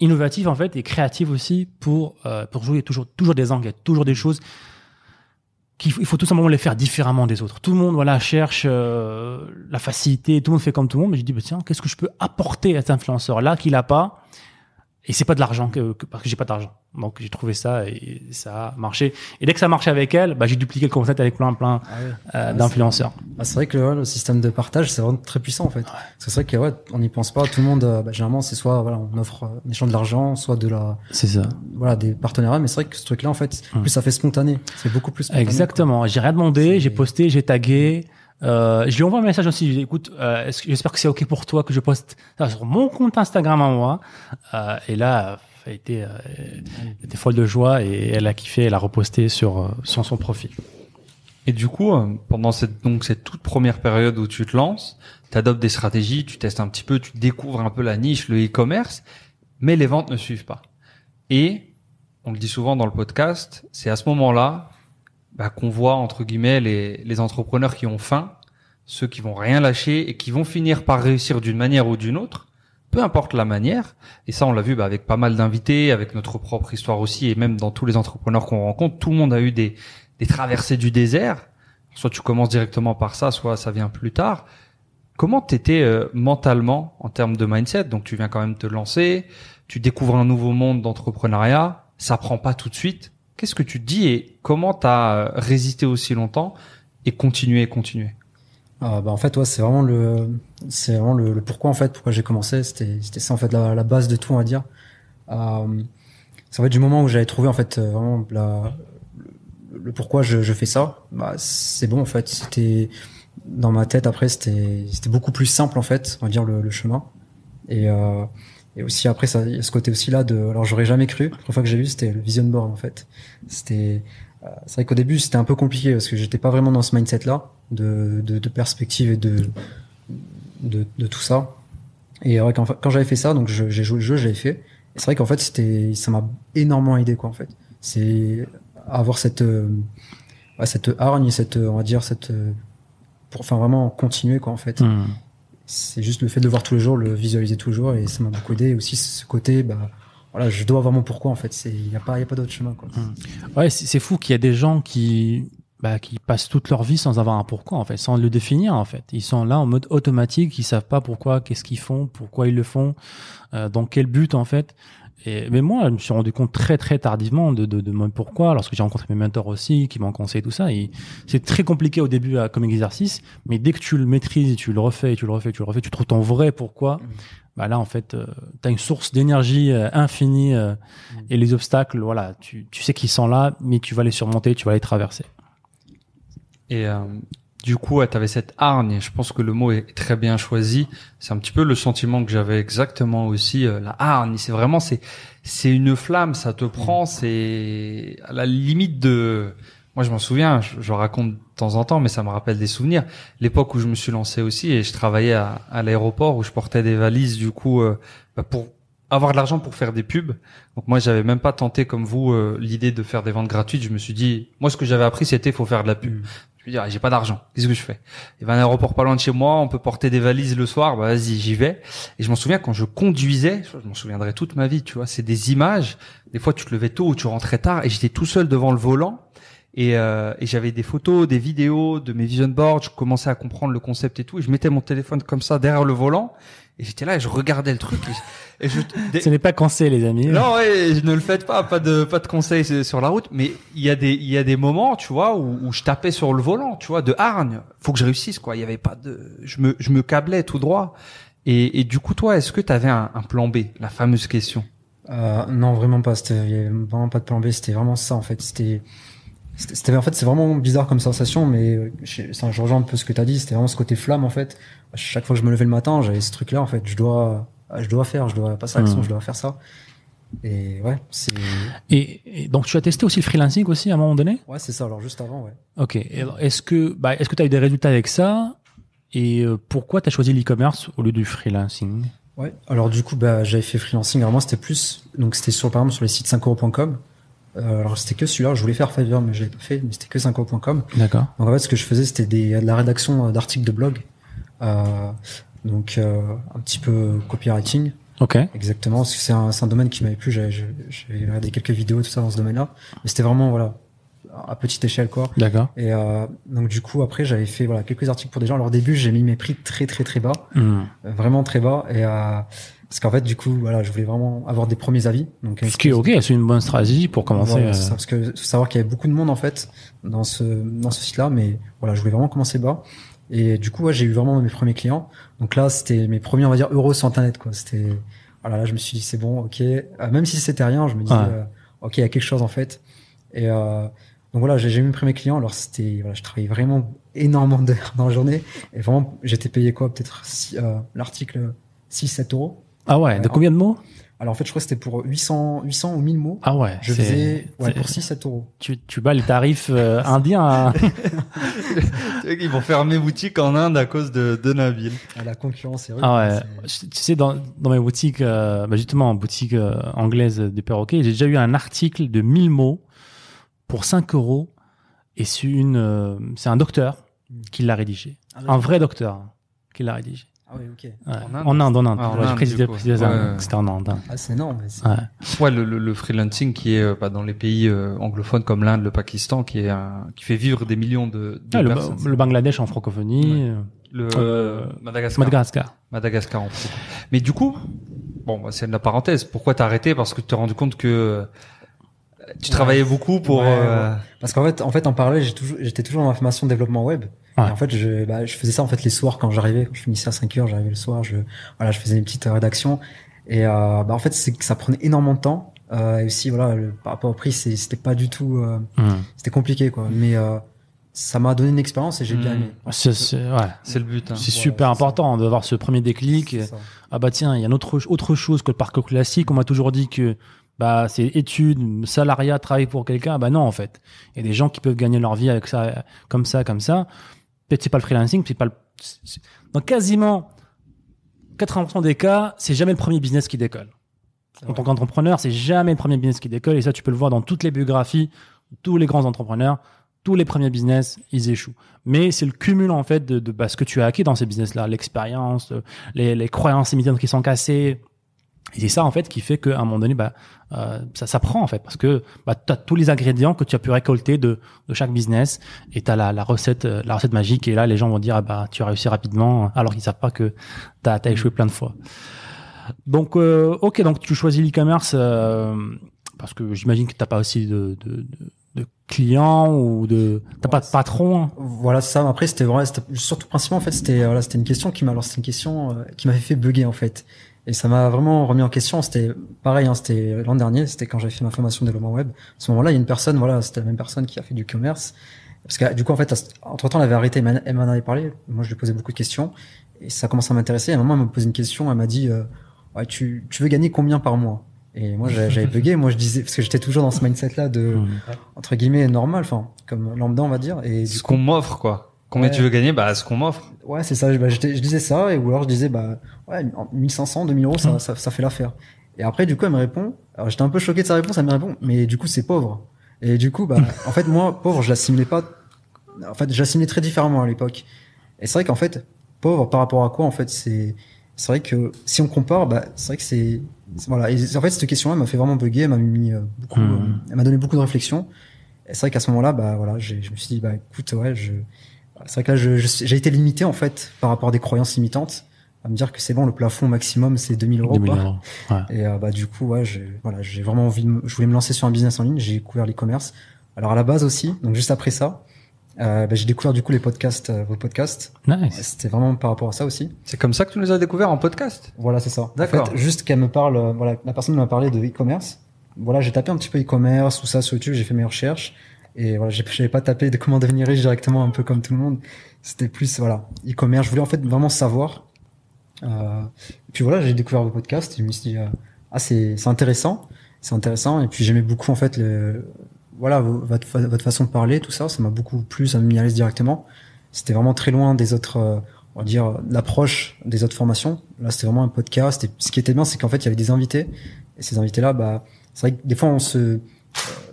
innovatif en fait et créatif aussi pour jouer toujours des angles, toujours des choses il faut tout simplement les faire différemment des autres. Tout le monde cherche la facilité, tout le monde fait comme tout le monde, mais je dis tiens, qu'est-ce que je peux apporter à cet influenceur là qu'il a pas? Et c'est pas de l'argent parce que j'ai pas d'argent. Donc j'ai trouvé ça et ça a marché. Et dès que ça marchait avec elle, j'ai dupliqué le concept avec plein d'influenceurs. C'est vrai que le système de partage c'est vraiment très puissant en fait. Ouais. C'est vrai que on n'y pense pas. Tout le monde généralement c'est soit on offre en échange de l'argent, soit de la. C'est ça. Des partenariats. Mais c'est vrai que ce truc-là en fait, plus ça fait spontané. C'est beaucoup plus spontané. Exactement. Quoi. J'ai rien demandé, j'ai posté, j'ai tagué. Je lui envoie un message aussi. Je lui dis, écoute, j'espère que c'est ok pour toi que je poste ça sur mon compte Instagram à moi. Et là, elle était folle de joie et elle a kiffé. Elle a reposté sur son profil. Et du coup, pendant cette toute première période où tu te lances, tu adoptes des stratégies, tu testes un petit peu, tu découvres un peu la niche, le e-commerce, mais les ventes ne suivent pas. Et on le dit souvent dans le podcast, c'est à ce moment-là. Qu'on voit entre guillemets les entrepreneurs qui ont faim, ceux qui vont rien lâcher et qui vont finir par réussir d'une manière ou d'une autre, peu importe la manière. Et ça, on l'a vu avec pas mal d'invités, avec notre propre histoire aussi, et même dans tous les entrepreneurs qu'on rencontre, tout le monde a eu des traversées du désert. Soit tu commences directement par ça, soit ça vient plus tard. Comment t'étais mentalement en termes de mindset? Donc tu viens quand même te lancer, tu découvres un nouveau monde d'entrepreneuriat, ça prend pas tout de suite. Qu'est-ce que tu te dis et comment t'as résisté aussi longtemps et continué? Bah en fait ouais, c'est vraiment le pourquoi en fait, pourquoi j'ai commencé, c'était ça en fait, la base de tout on va dire. C'est en fait du moment où j'avais trouvé en fait vraiment le pourquoi je fais ça, bah c'est bon en fait, c'était dans ma tête. Après c'était beaucoup plus simple en fait, on va dire le chemin. Et aussi après ça, il y a ce côté aussi là de, alors j'aurais jamais cru, la première fois que j'ai vu c'était le vision board en fait. C'est vrai qu'au début c'était un peu compliqué parce que j'étais pas vraiment dans ce mindset là de perspective et de tout ça. Et ouais, quand j'avais fait ça, donc j'ai joué le jeu, j'avais fait. Et c'est vrai qu'en fait ça m'a énormément aidé quoi en fait. C'est avoir cette hargne, enfin vraiment continuer quoi en fait. Mmh. C'est juste le fait de le voir tous les jours, le visualiser tous les jours, et ça m'a beaucoup aidé. Et aussi ce côté, bah voilà, je dois avoir mon pourquoi en fait. Il y a pas d'autre chemin quoi. Mmh. Ouais, c'est fou qu'il y a des gens qui passent toute leur vie sans avoir un pourquoi en fait, sans le définir en fait. Ils sont là en mode automatique, ils savent pas pourquoi, qu'est-ce qu'ils font, pourquoi ils le font, dans quel but en fait. Mais moi, je me suis rendu compte très très tardivement de mon pourquoi, lorsque j'ai rencontré mes mentors aussi, qui m'ont conseillé tout ça. Et c'est très compliqué au début comme exercice, mais dès que tu le maîtrises, tu le refais, tu trouves ton vrai pourquoi. Bah là en fait, t'as une source d'énergie infinie et les obstacles, voilà, tu sais qu'ils sont là, mais tu vas les surmonter, tu vas les traverser. Et du coup, t'avais cette hargne, et je pense que le mot est très bien choisi. C'est un petit peu le sentiment que j'avais exactement aussi, la hargne. C'est vraiment, c'est une flamme, ça te prend, c'est à la limite de, moi je m'en souviens, je raconte de temps en temps, mais ça me rappelle des souvenirs. L'époque où je me suis lancé aussi, et je travaillais à l'aéroport où je portais des valises, du coup, pour avoir de l'argent pour faire des pubs. Donc moi j'avais même pas tenté comme vous l'idée de faire des ventes gratuites. Je me suis dit, moi ce que j'avais appris c'était faut faire de la pub. Je veux dire, j'ai pas d'argent, qu'est-ce que je fais? Il y a un aéroport pas loin de chez moi, on peut porter des valises le soir, bah vas-y, j'y vais. Et je m'en souviens quand je conduisais, je m'en souviendrai toute ma vie, tu vois, c'est des images. Des fois tu te levais tôt ou tu rentrais tard et j'étais tout seul devant le volant. Et j'avais des photos, des vidéos de mes vision boards, je commençais à comprendre le concept et tout, et je mettais mon téléphone comme ça derrière le volant, et j'étais là et je regardais le truc. Ce n'est pas conseil, les amis. Non, ouais, ne le faites pas, pas de conseils sur la route, mais il y a des moments, tu vois, où je tapais sur le volant, tu vois, de hargne. Faut que je réussisse, quoi. Il y avait pas de, je me câblais tout droit. Et du coup, toi, est-ce que t'avais un plan B, la fameuse question? Non, vraiment pas. Il y avait vraiment pas de plan B. C'était vraiment ça, en fait. C'était en fait, c'est vraiment bizarre comme sensation, mais je rejoins un peu ce que t'as dit. C'était vraiment ce côté flamme en fait. Chaque fois que je me levais le matin, j'avais ce truc là en fait. Je dois passer à l'action, je dois faire ça. Et ouais, c'est. Et donc tu as testé aussi le freelancing aussi à un moment donné? Ouais, c'est ça. Alors juste avant, ouais. Ok. Est-ce que t'as eu des résultats avec ça? Et pourquoi t'as choisi l'e-commerce au lieu du freelancing? Ouais. Alors du coup, j'avais fait freelancing. Alors moi, c'était plus, donc c'était par exemple sur les sites 5euros.com. Alors c'était que celui-là, je voulais faire Fiverr mais je l'avais pas fait, mais c'était que 5euros.com. D'accord. Donc en fait ce que je faisais c'était de la rédaction d'articles de blog, donc un petit peu copywriting. Ok. Exactement, parce que c'est un domaine qui m'avait plu, j'ai regardé quelques vidéos tout ça dans ce domaine-là, mais c'était vraiment voilà à petite échelle quoi. D'accord. Et donc du coup après j'avais fait voilà quelques articles pour des gens. Alors au début j'ai mis mes prix très très très bas, vraiment très bas, et parce qu'en fait, du coup, voilà, je voulais vraiment avoir des premiers avis. Donc, ce qui est ok, c'est une bonne stratégie pour commencer. Voilà, ça, parce que faut savoir qu'il y avait beaucoup de monde en fait dans ce site-là, mais voilà, je voulais vraiment commencer bas. Et du coup, ouais, j'ai eu vraiment mes premiers clients. Donc là, c'était mes premiers, on va dire, euros sur Internet, quoi. C'était voilà, là, je me suis dit c'est bon, ok. Même si c'était rien, je me dis ok, il y a quelque chose en fait. Et donc voilà, j'ai eu mes premiers clients. Alors c'était voilà, je travaillais vraiment énormément d'heures dans la journée et vraiment, j'étais payé quoi, peut-être l'article 6-7 euros. Ah ouais, de combien de mots? Alors en fait, je crois que c'était pour 800 ou 1000 mots. Ah ouais. Je faisais pour 6-7 euros. Tu bats les tarifs indiens. Hein. Ils vont fermer boutique en Inde à cause de Nabil. La concurrence est rude. Ah ouais. Tu sais, dans mes boutiques, justement en boutique anglaise des perroquets, j'ai déjà eu un article de 1000 mots pour 5 euros, et c'est un docteur qui l'a rédigé, un vrai docteur qui l'a rédigé. Ah oui, ok. Ouais. En Inde. C'était en Inde. Ah, c'est énorme. Ouais, le freelancing qui est dans les pays anglophones comme l'Inde, le Pakistan, qui fait vivre des millions de personnes. Le Bangladesh en francophonie. Ouais. Madagascar en fait. Mais du coup, bon, c'est de la parenthèse. Pourquoi t'as arrêté? Parce que tu t'es rendu compte que tu travaillais beaucoup pour. Ouais. Parce qu'en fait, en parallèle, j'étais toujours dans la formation de développement web. Ouais. Et en fait, je faisais ça en fait les soirs quand j'arrivais. Quand je finissais à 5h, j'arrivais le soir. Je faisais une petite rédaction. Et en fait, c'est que ça prenait énormément de temps. Et aussi, par rapport au prix, c'était pas du tout. C'était compliqué, quoi. Mais ça m'a donné une expérience et j'ai bien aimé. C'est le but. Hein. C'est super important d'avoir ce premier déclic. Ah bah tiens, il y a autre chose que le parcours classique. On m'a toujours dit que c'est études, salariat, travail pour quelqu'un. Bah non, en fait. Il y a des gens qui peuvent gagner leur vie avec ça, comme ça. Peut-être c'est pas le freelancing, dans quasiment 80% des cas, c'est jamais le premier business qui décolle. En tant qu'entrepreneur, c'est jamais le premier business qui décolle. Et ça, tu peux le voir dans toutes les biographies, tous les grands entrepreneurs. Tous les premiers business, ils échouent. Mais c'est le cumul, en fait, de ce que tu as acquis dans ces business-là. L'expérience, les croyances limitantes qui sont cassées. Et c'est ça, en fait, qui fait qu'à un moment donné, ça s'apprend, en fait. Parce que, tu as tous les ingrédients que tu as pu récolter de chaque business. Et tu as la recette magique. Et là, les gens vont dire, tu as réussi rapidement. Alors qu'ils savent pas que t'as échoué plein de fois. Donc, donc tu choisis l'e-commerce, parce que j'imagine que t'as pas aussi de clients ou pas de patron. Voilà, ça. Après, c'était surtout principalement, en fait, c'était une question qui m'avait fait bugger, en fait. Et ça m'a vraiment remis en question. C'était pareil, c'était l'an dernier, c'était quand j'avais fait ma formation de développement web. À ce moment-là, il y a une personne, c'était la même personne qui a fait du commerce. Parce que, du coup, en fait, entre-temps, elle avait arrêté, elle m'en avait parlé. Moi, je lui posais beaucoup de questions. Et ça commençait à m'intéresser. À un moment, elle m'a posé une question. Elle m'a dit, ouais, tu veux gagner combien par mois? Et moi, j'avais bugué. Moi, je disais, parce que j'étais toujours dans ce mindset-là de, entre guillemets, normal, enfin, comme lambda, on va dire. Et ce qu'on m'offre, quoi. Combien tu veux gagner? Ce qu'on m'offre. Ouais, c'est ça. Je disais ça, ou alors je disais, 1500, 2000 €, ça fait l'affaire. Et après, du coup, elle me répond. Alors, j'étais un peu choqué de sa réponse. Elle me répond, mais du coup, c'est pauvre. Et du coup, en fait, moi, pauvre, je l'assimilais pas. En fait, j'assimilais très différemment à l'époque. Et c'est vrai qu'en fait, pauvre, par rapport à quoi, en fait, c'est vrai que si on compare, c'est vrai que c'est. Voilà. Et en fait, cette question-là m'a fait vraiment bugger, elle m'a mis beaucoup, elle m'a donné beaucoup de réflexion. Et c'est vrai qu'à ce moment-là, je me suis dit, écoute, ouais, c'est vrai que là, j'ai été limité, en fait, par rapport à des croyances limitantes, à me dire que c'est bon, le plafond maximum, c'est 2000 €, pas. Ouais. Et, du coup, ouais, j'ai vraiment envie je voulais me lancer sur un business en ligne, j'ai découvert l'e-commerce. Alors, à la base aussi, donc juste après ça, j'ai découvert du coup les podcasts, vos podcasts. Nice. C'était vraiment par rapport à ça aussi. C'est comme ça que tu nous as découvert en podcast. Voilà, c'est ça. D'accord. En fait, juste qu'elle me parle, la personne m'a parlé de e-commerce. Voilà, j'ai tapé un petit peu e-commerce ou ça sur YouTube, j'ai fait mes recherches et voilà, j'avais pas tapé de comment devenir riche directement un peu comme tout le monde. C'était plus e-commerce. Je voulais en fait vraiment savoir. Et puis voilà, j'ai découvert vos podcasts. Et je me suis dit c'est intéressant. Et puis j'aimais beaucoup en fait votre façon de parler, tout ça m'a beaucoup plu, ça m'a mis à l'aise directement. C'était vraiment très loin des autres, on va dire, l'approche des autres formations. Là, c'était vraiment un podcast. Et ce qui était bien, c'est qu'en fait, il y avait des invités. Et ces invités-là, c'est vrai que des fois,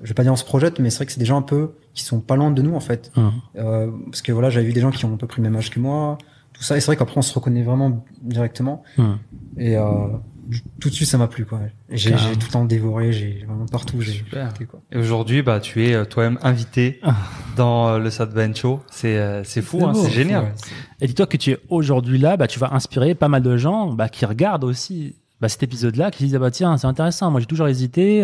je vais pas dire on se projette, mais c'est vrai que c'est des gens un peu qui sont pas loin de nous, en fait. Parce que j'avais vu des gens qui ont à peu près le même âge que moi, tout ça. Et c'est vrai qu'après, on se reconnaît vraiment directement. Et tout de suite, ça m'a plu, quoi. J'ai tout le temps dévoré, j'ai vraiment partout. Et aujourd'hui, tu es toi-même invité dans le Saad Ben Show. C'est fou, c'est génial. Et dis-toi que tu es aujourd'hui là, tu vas inspirer pas mal de gens, qui regardent aussi, cet épisode-là, qui disent, tiens, c'est intéressant. Moi, j'ai toujours hésité.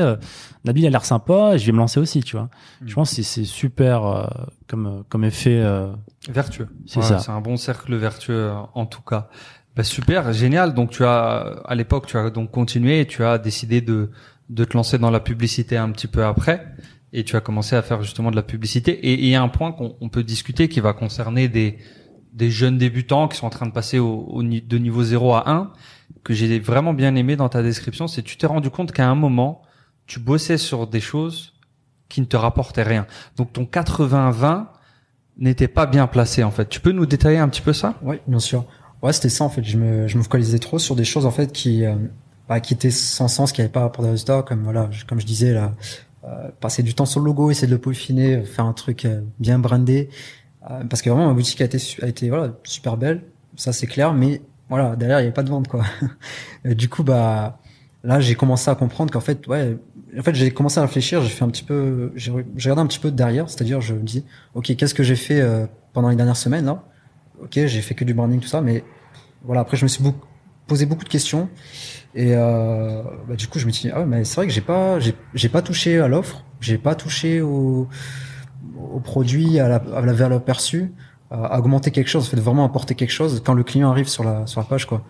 Nabil a l'air sympa. Je vais me lancer aussi, tu vois. Je pense que c'est super, comme effet, vertueux. C'est ça. C'est un bon cercle vertueux, en tout cas. Super, génial. Donc à l'époque, tu as donc continué et tu as décidé de te lancer dans la publicité un petit peu après et tu as commencé à faire justement de la publicité. Et il y a un point qu'on peut discuter qui va concerner des jeunes débutants qui sont en train de passer de niveau 0 à 1 que j'ai vraiment bien aimé dans ta description, c'est que tu t'es rendu compte qu'à un moment, tu bossais sur des choses qui ne te rapportaient rien. Donc ton 80-20 n'était pas bien placé en fait. Tu peux nous détailler un petit peu ça ? Oui, bien sûr. Ouais, c'était ça en fait. Je me focalisais trop sur des choses en fait qui étaient sans sens, qui n'avaient pas rapport à des résultats, comme comme je disais là, passer du temps sur le logo, essayer de le peaufiner, faire un truc bien brandé, parce que vraiment ma boutique a été super belle, ça c'est clair, mais Voilà, derrière, il n'y avait pas de vente, quoi. Du coup, bah, là, j'ai commencé à comprendre qu'en fait, ouais, en fait, j'ai commencé à réfléchir, j'ai fait un petit peu, j'ai regardé un petit peu derrière, c'est-à-dire, je me dis, OK, qu'est-ce que j'ai fait pendant les dernières semaines, là? OK, j'ai fait que du branding, tout ça, mais voilà, après, je me suis posé beaucoup de questions. Et, bah, du coup, je me suis dit, ah ouais, mais c'est vrai que j'ai pas touché à l'offre, j'ai pas touché au produit, à la valeur perçue, à augmenter quelque chose, en fait, vraiment apporter quelque chose quand le client arrive sur la page, quoi.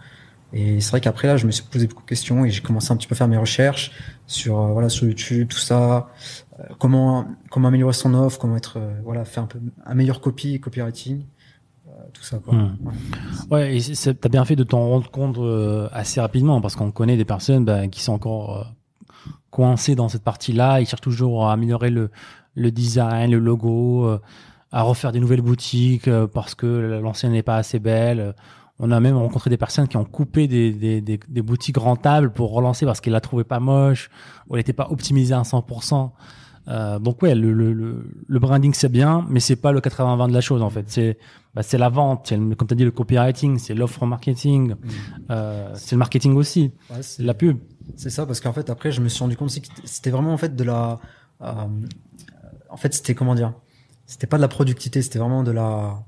Et c'est vrai qu'après, là, je me suis posé beaucoup de questions et j'ai commencé un petit peu à faire mes recherches sur, voilà, sur YouTube, tout ça, comment améliorer son offre, comment être, voilà, faire un meilleur copywriting, tout ça, quoi. Mmh. Ouais, et t'as bien fait de t'en rendre compte assez rapidement, parce qu'on connaît des personnes, bah, qui sont encore coincées dans cette partie-là. Ils cherchent toujours à améliorer le design, le logo, à refaire des nouvelles boutiques parce que l'ancienne n'est pas assez belle. On a même rencontré des personnes qui ont coupé des boutiques rentables pour relancer parce qu'elles la trouvaient pas moche ou elle n'était pas optimisée à 100%. Donc ouais, le branding, c'est bien, mais c'est pas le 80-20 de la chose, en fait. C'est la vente, comme tu as dit, le copywriting, c'est l'offre marketing, c'est le marketing aussi, ouais, c'est la pub. C'est ça, parce qu'en fait, après, je me suis rendu compte que c'était vraiment, en fait, en fait, c'était, comment dire, c'était pas de la productivité, c'était vraiment de la...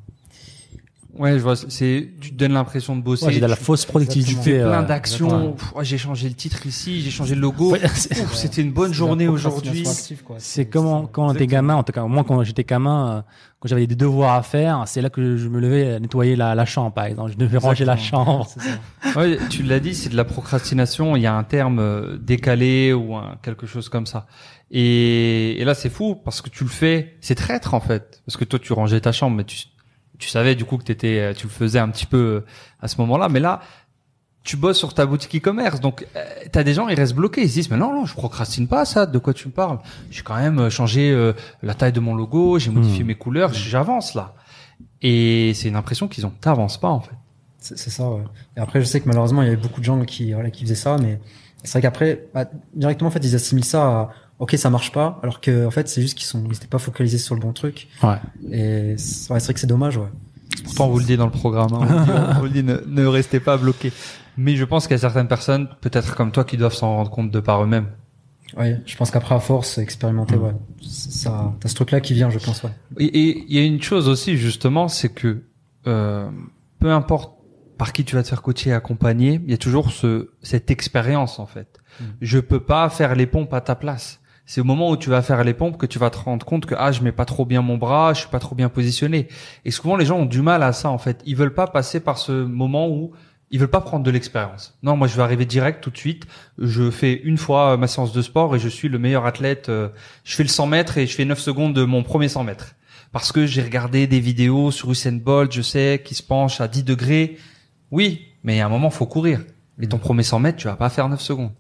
Ouais, je vois, tu te donnes l'impression de bosser. Ouais, j'ai de la fausse productivité. Tu fais plein d'actions. J'ai changé le titre ici, j'ai changé le logo. Ouais, c'était une bonne journée aujourd'hui. C'est quand t'es gamin, en tout cas, moi, quand j'étais gamin, quand j'avais des devoirs à faire, c'est là que je me levais à nettoyer la chambre, par exemple. Je devais ranger la chambre. Ouais, tu l'as dit, c'est de la procrastination. Il y a un terme décalé ou quelque chose comme ça. Et là, c'est fou parce que tu le fais. C'est traître, en fait. Parce que toi, tu rangeais ta chambre, mais tu savais du coup que tu le faisais un petit peu à ce moment-là, mais là tu bosses sur ta boutique e-commerce, donc t'as des gens, ils restent bloqués, ils se disent mais non je procrastine pas ça, de quoi tu me parles, j'ai quand même changé la taille de mon logo, j'ai modifié mes couleurs, j'avance là, et c'est une impression qu'ils ont, t'avances pas en fait. C'est ça, ouais. Et après je sais que malheureusement il y avait beaucoup de gens qui faisaient ça, mais c'est vrai qu'après bah, directement en fait ils assimilent ça à OK, ça marche pas, alors que, en fait, c'est juste ils étaient pas focalisés sur le bon truc. Ouais. Et, c'est vrai que c'est dommage, ouais. Pourtant, on vous le dit dans le programme, hein. On vous le dit, ne restez pas bloqués. Mais je pense qu'il y a certaines personnes, peut-être comme toi, qui doivent s'en rendre compte de par eux-mêmes. Ouais. Je pense qu'après, à force, expérimenter, ouais. Ça, t'as ce truc-là qui vient, je pense, ouais. Et il y a une chose aussi, justement, c'est que, peu importe par qui tu vas te faire coacher et accompagner, il y a toujours cette expérience, en fait. Je peux pas faire les pompes à ta place. C'est au moment où tu vas faire les pompes que tu vas te rendre compte que je mets pas trop bien mon bras, je suis pas trop bien positionné. Et souvent les gens ont du mal à ça en fait. Ils veulent pas passer par ce moment où ils veulent pas prendre de l'expérience. Non, moi je vais arriver direct tout de suite. Je fais une fois ma séance de sport et je suis le meilleur athlète. Je fais le 100 mètres et je fais 9 secondes de mon premier 100 mètres parce que j'ai regardé des vidéos sur Usain Bolt. Je sais qu'il se penche à 10 degrés. Oui, mais à un moment faut courir. Et ton premier 100 mètres, tu vas pas faire 9 secondes.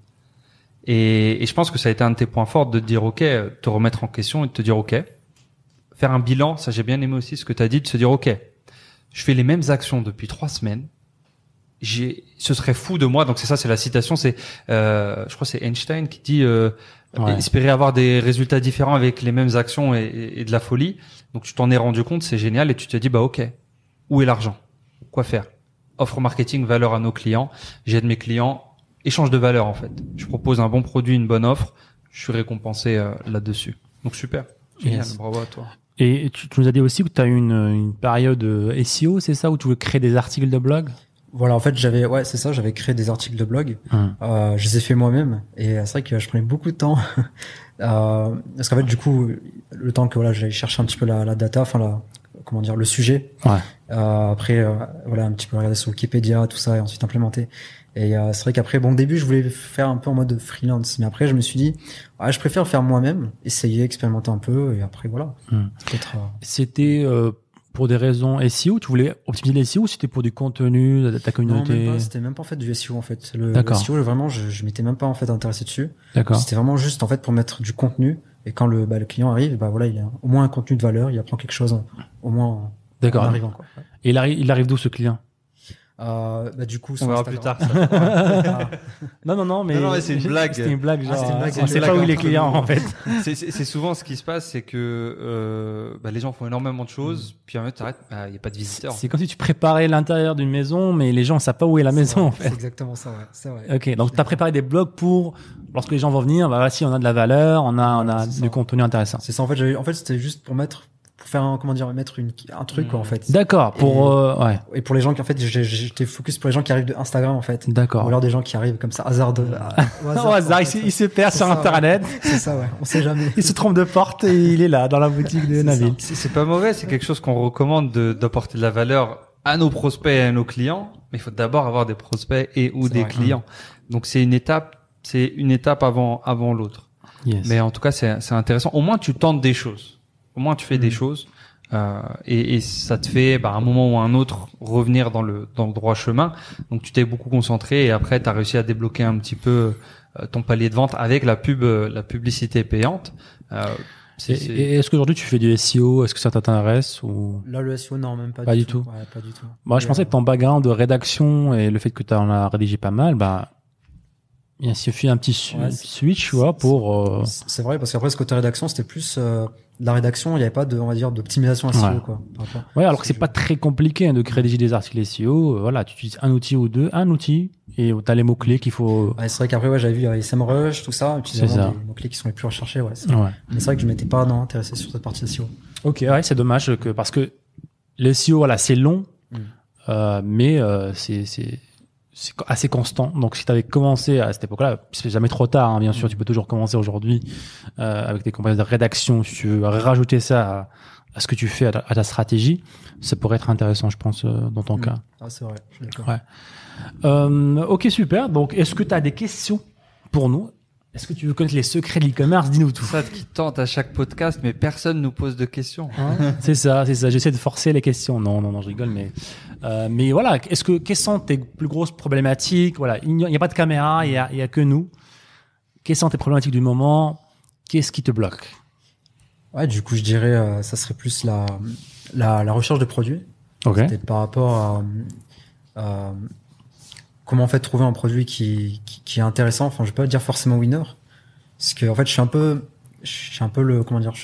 Et je pense que ça a été un de tes points forts de te dire OK, te remettre en question et de te dire OK, faire un bilan, ça j'ai bien aimé aussi ce que tu as dit, de se dire OK, je fais les mêmes actions depuis 3 semaines, ce serait fou de moi, donc c'est ça, c'est la citation, c'est je crois que c'est Einstein qui dit ouais. Espérer avoir des résultats différents avec les mêmes actions et de la folie, donc tu t'en es rendu compte, c'est génial, et tu te dis bah OK, où est l'argent, quoi faire, offre marketing, valeur à nos clients, j'aide mes clients, échange de valeur en fait. Je propose un bon produit, une bonne offre. Je suis récompensé là-dessus. Donc super. Génial. Yes. Bravo à toi. Et tu nous as dit aussi que tu as eu une période SEO, c'est ça, où tu veux créer des articles de blog? Voilà, en fait, j'avais créé des articles de blog. Je les ai fait moi-même. Et c'est vrai que je prenais beaucoup de temps. Parce qu'en fait, du coup, le temps que voilà, j'allais chercher un petit peu la data, enfin comment dire, le sujet. Ouais. Après, voilà, un petit peu regarder sur Wikipédia, tout ça, et ensuite implémenter. Et c'est vrai qu'après, bon, au début, je voulais faire un peu en mode freelance, mais après, je me suis dit, ah, je préfère faire moi-même, essayer, expérimenter un peu, et après, voilà. C'était pour des raisons SEO, tu voulais optimiser les SEO, ou c'était pour du contenu de ta communauté? Non, c'était même pas en fait du SEO en fait. Le SEO, vraiment, je m'étais même pas en fait intéressé dessus. D'accord. C'était vraiment juste en fait pour mettre du contenu, et quand le client arrive, bah voilà, il y a au moins un contenu de valeur, il apprend quelque chose, au moins en arrivant, quoi. Et il arrive d'où ce client? Bah, du coup, on verra plus tard. Ça. Non, mais c'est une blague. C'est une blague. On ne sait pas où il est client en fait. C'est souvent ce qui se passe, c'est que les gens font énormément de choses, puis en fait, t'arrêtes, il n'y a pas de visiteurs. C'est comme si tu préparais l'intérieur d'une maison, mais les gens ne savent pas où est la maison en fait. C'est exactement ça. Ouais. C'est vrai. Ok, donc tu as préparé des blogs pour lorsque les gens vont venir, bah si on a de la valeur, on a du contenu intéressant. C'est ça en fait. C'était juste pour mettre. Pour faire mettre un truc quoi en fait. D'accord. Et pour les gens qui en fait j'étais focus pour les gens qui arrivent de Instagram en fait. D'accord. Ou alors des gens qui arrivent comme ça au hasard, ils se perdent sur internet. Ouais. C'est ça ouais. On sait jamais. Ils se trompent de porte et il est là dans la boutique de Nabil. C'est pas mauvais, c'est quelque chose qu'on recommande d'apporter de la valeur à nos prospects et à nos clients, mais il faut d'abord avoir des prospects et ou des clients. Donc c'est une étape avant l'autre. Yes. Mais en tout cas c'est intéressant. Au moins tu tentes des choses. Au moins, tu fais des choses et ça te fait, à un moment ou à un autre, revenir dans le droit chemin. Donc, tu t'es beaucoup concentré et après, tu as réussi à débloquer un petit peu ton palier de vente avec la publicité payante. Et est-ce qu'aujourd'hui, tu fais du SEO? Est-ce que ça t'intéresse ou... Là, le SEO, non, même pas du tout. Ouais, pas du tout. Je pensais que ton background de rédaction et le fait que tu en as rédigé pas mal, il suffit un petit switch, tu vois, pour... C'est vrai, parce qu'après, ce côté rédaction, c'était plus la rédaction, il n'y avait pas d'optimisation SEO, quoi. Ouais, alors que c'est pas très compliqué, de rédiger des articles SEO. Tu utilises un outil ou deux, et t'as les mots-clés qu'il faut... Ouais, c'est vrai qu'après, j'avais vu SEMrush, tout ça, utiliser les mots-clés qui sont les plus recherchés, Mais c'est vrai que je m'étais pas, intéressé sur cette partie SEO. Ok, c'est dommage parce que le SEO, c'est long, mais c'est assez constant. Donc, si tu avais commencé à cette époque-là, c'est jamais trop tard, bien sûr. Tu peux toujours commencer aujourd'hui avec tes compétences de rédaction. Si tu veux rajouter ça à ce que tu fais, à ta stratégie, ça pourrait être intéressant, je pense, dans ton cas. Ah, c'est vrai. Je suis d'accord. Ouais. Ok, super. Donc, est-ce que tu as des questions pour nous ? Est-ce que tu veux connaître les secrets de l'e-commerce ? Dis-nous tout. Ça qui tente à chaque podcast, mais personne nous pose de questions. Hein. C'est ça. J'essaie de forcer les questions. Non, je rigole, mais voilà. Quelles sont tes plus grosses problématiques ? Il n'y a pas de caméra, il y a que nous. Quelles sont tes problématiques du moment ? Qu'est-ce qui te bloque ? Ouais, du coup, je dirais, ça serait plus la recherche de produits. Ok. C'était par rapport à. Comment en fait trouver un produit qui est intéressant. Enfin, je vais pas dire forcément winner, parce que en fait, je suis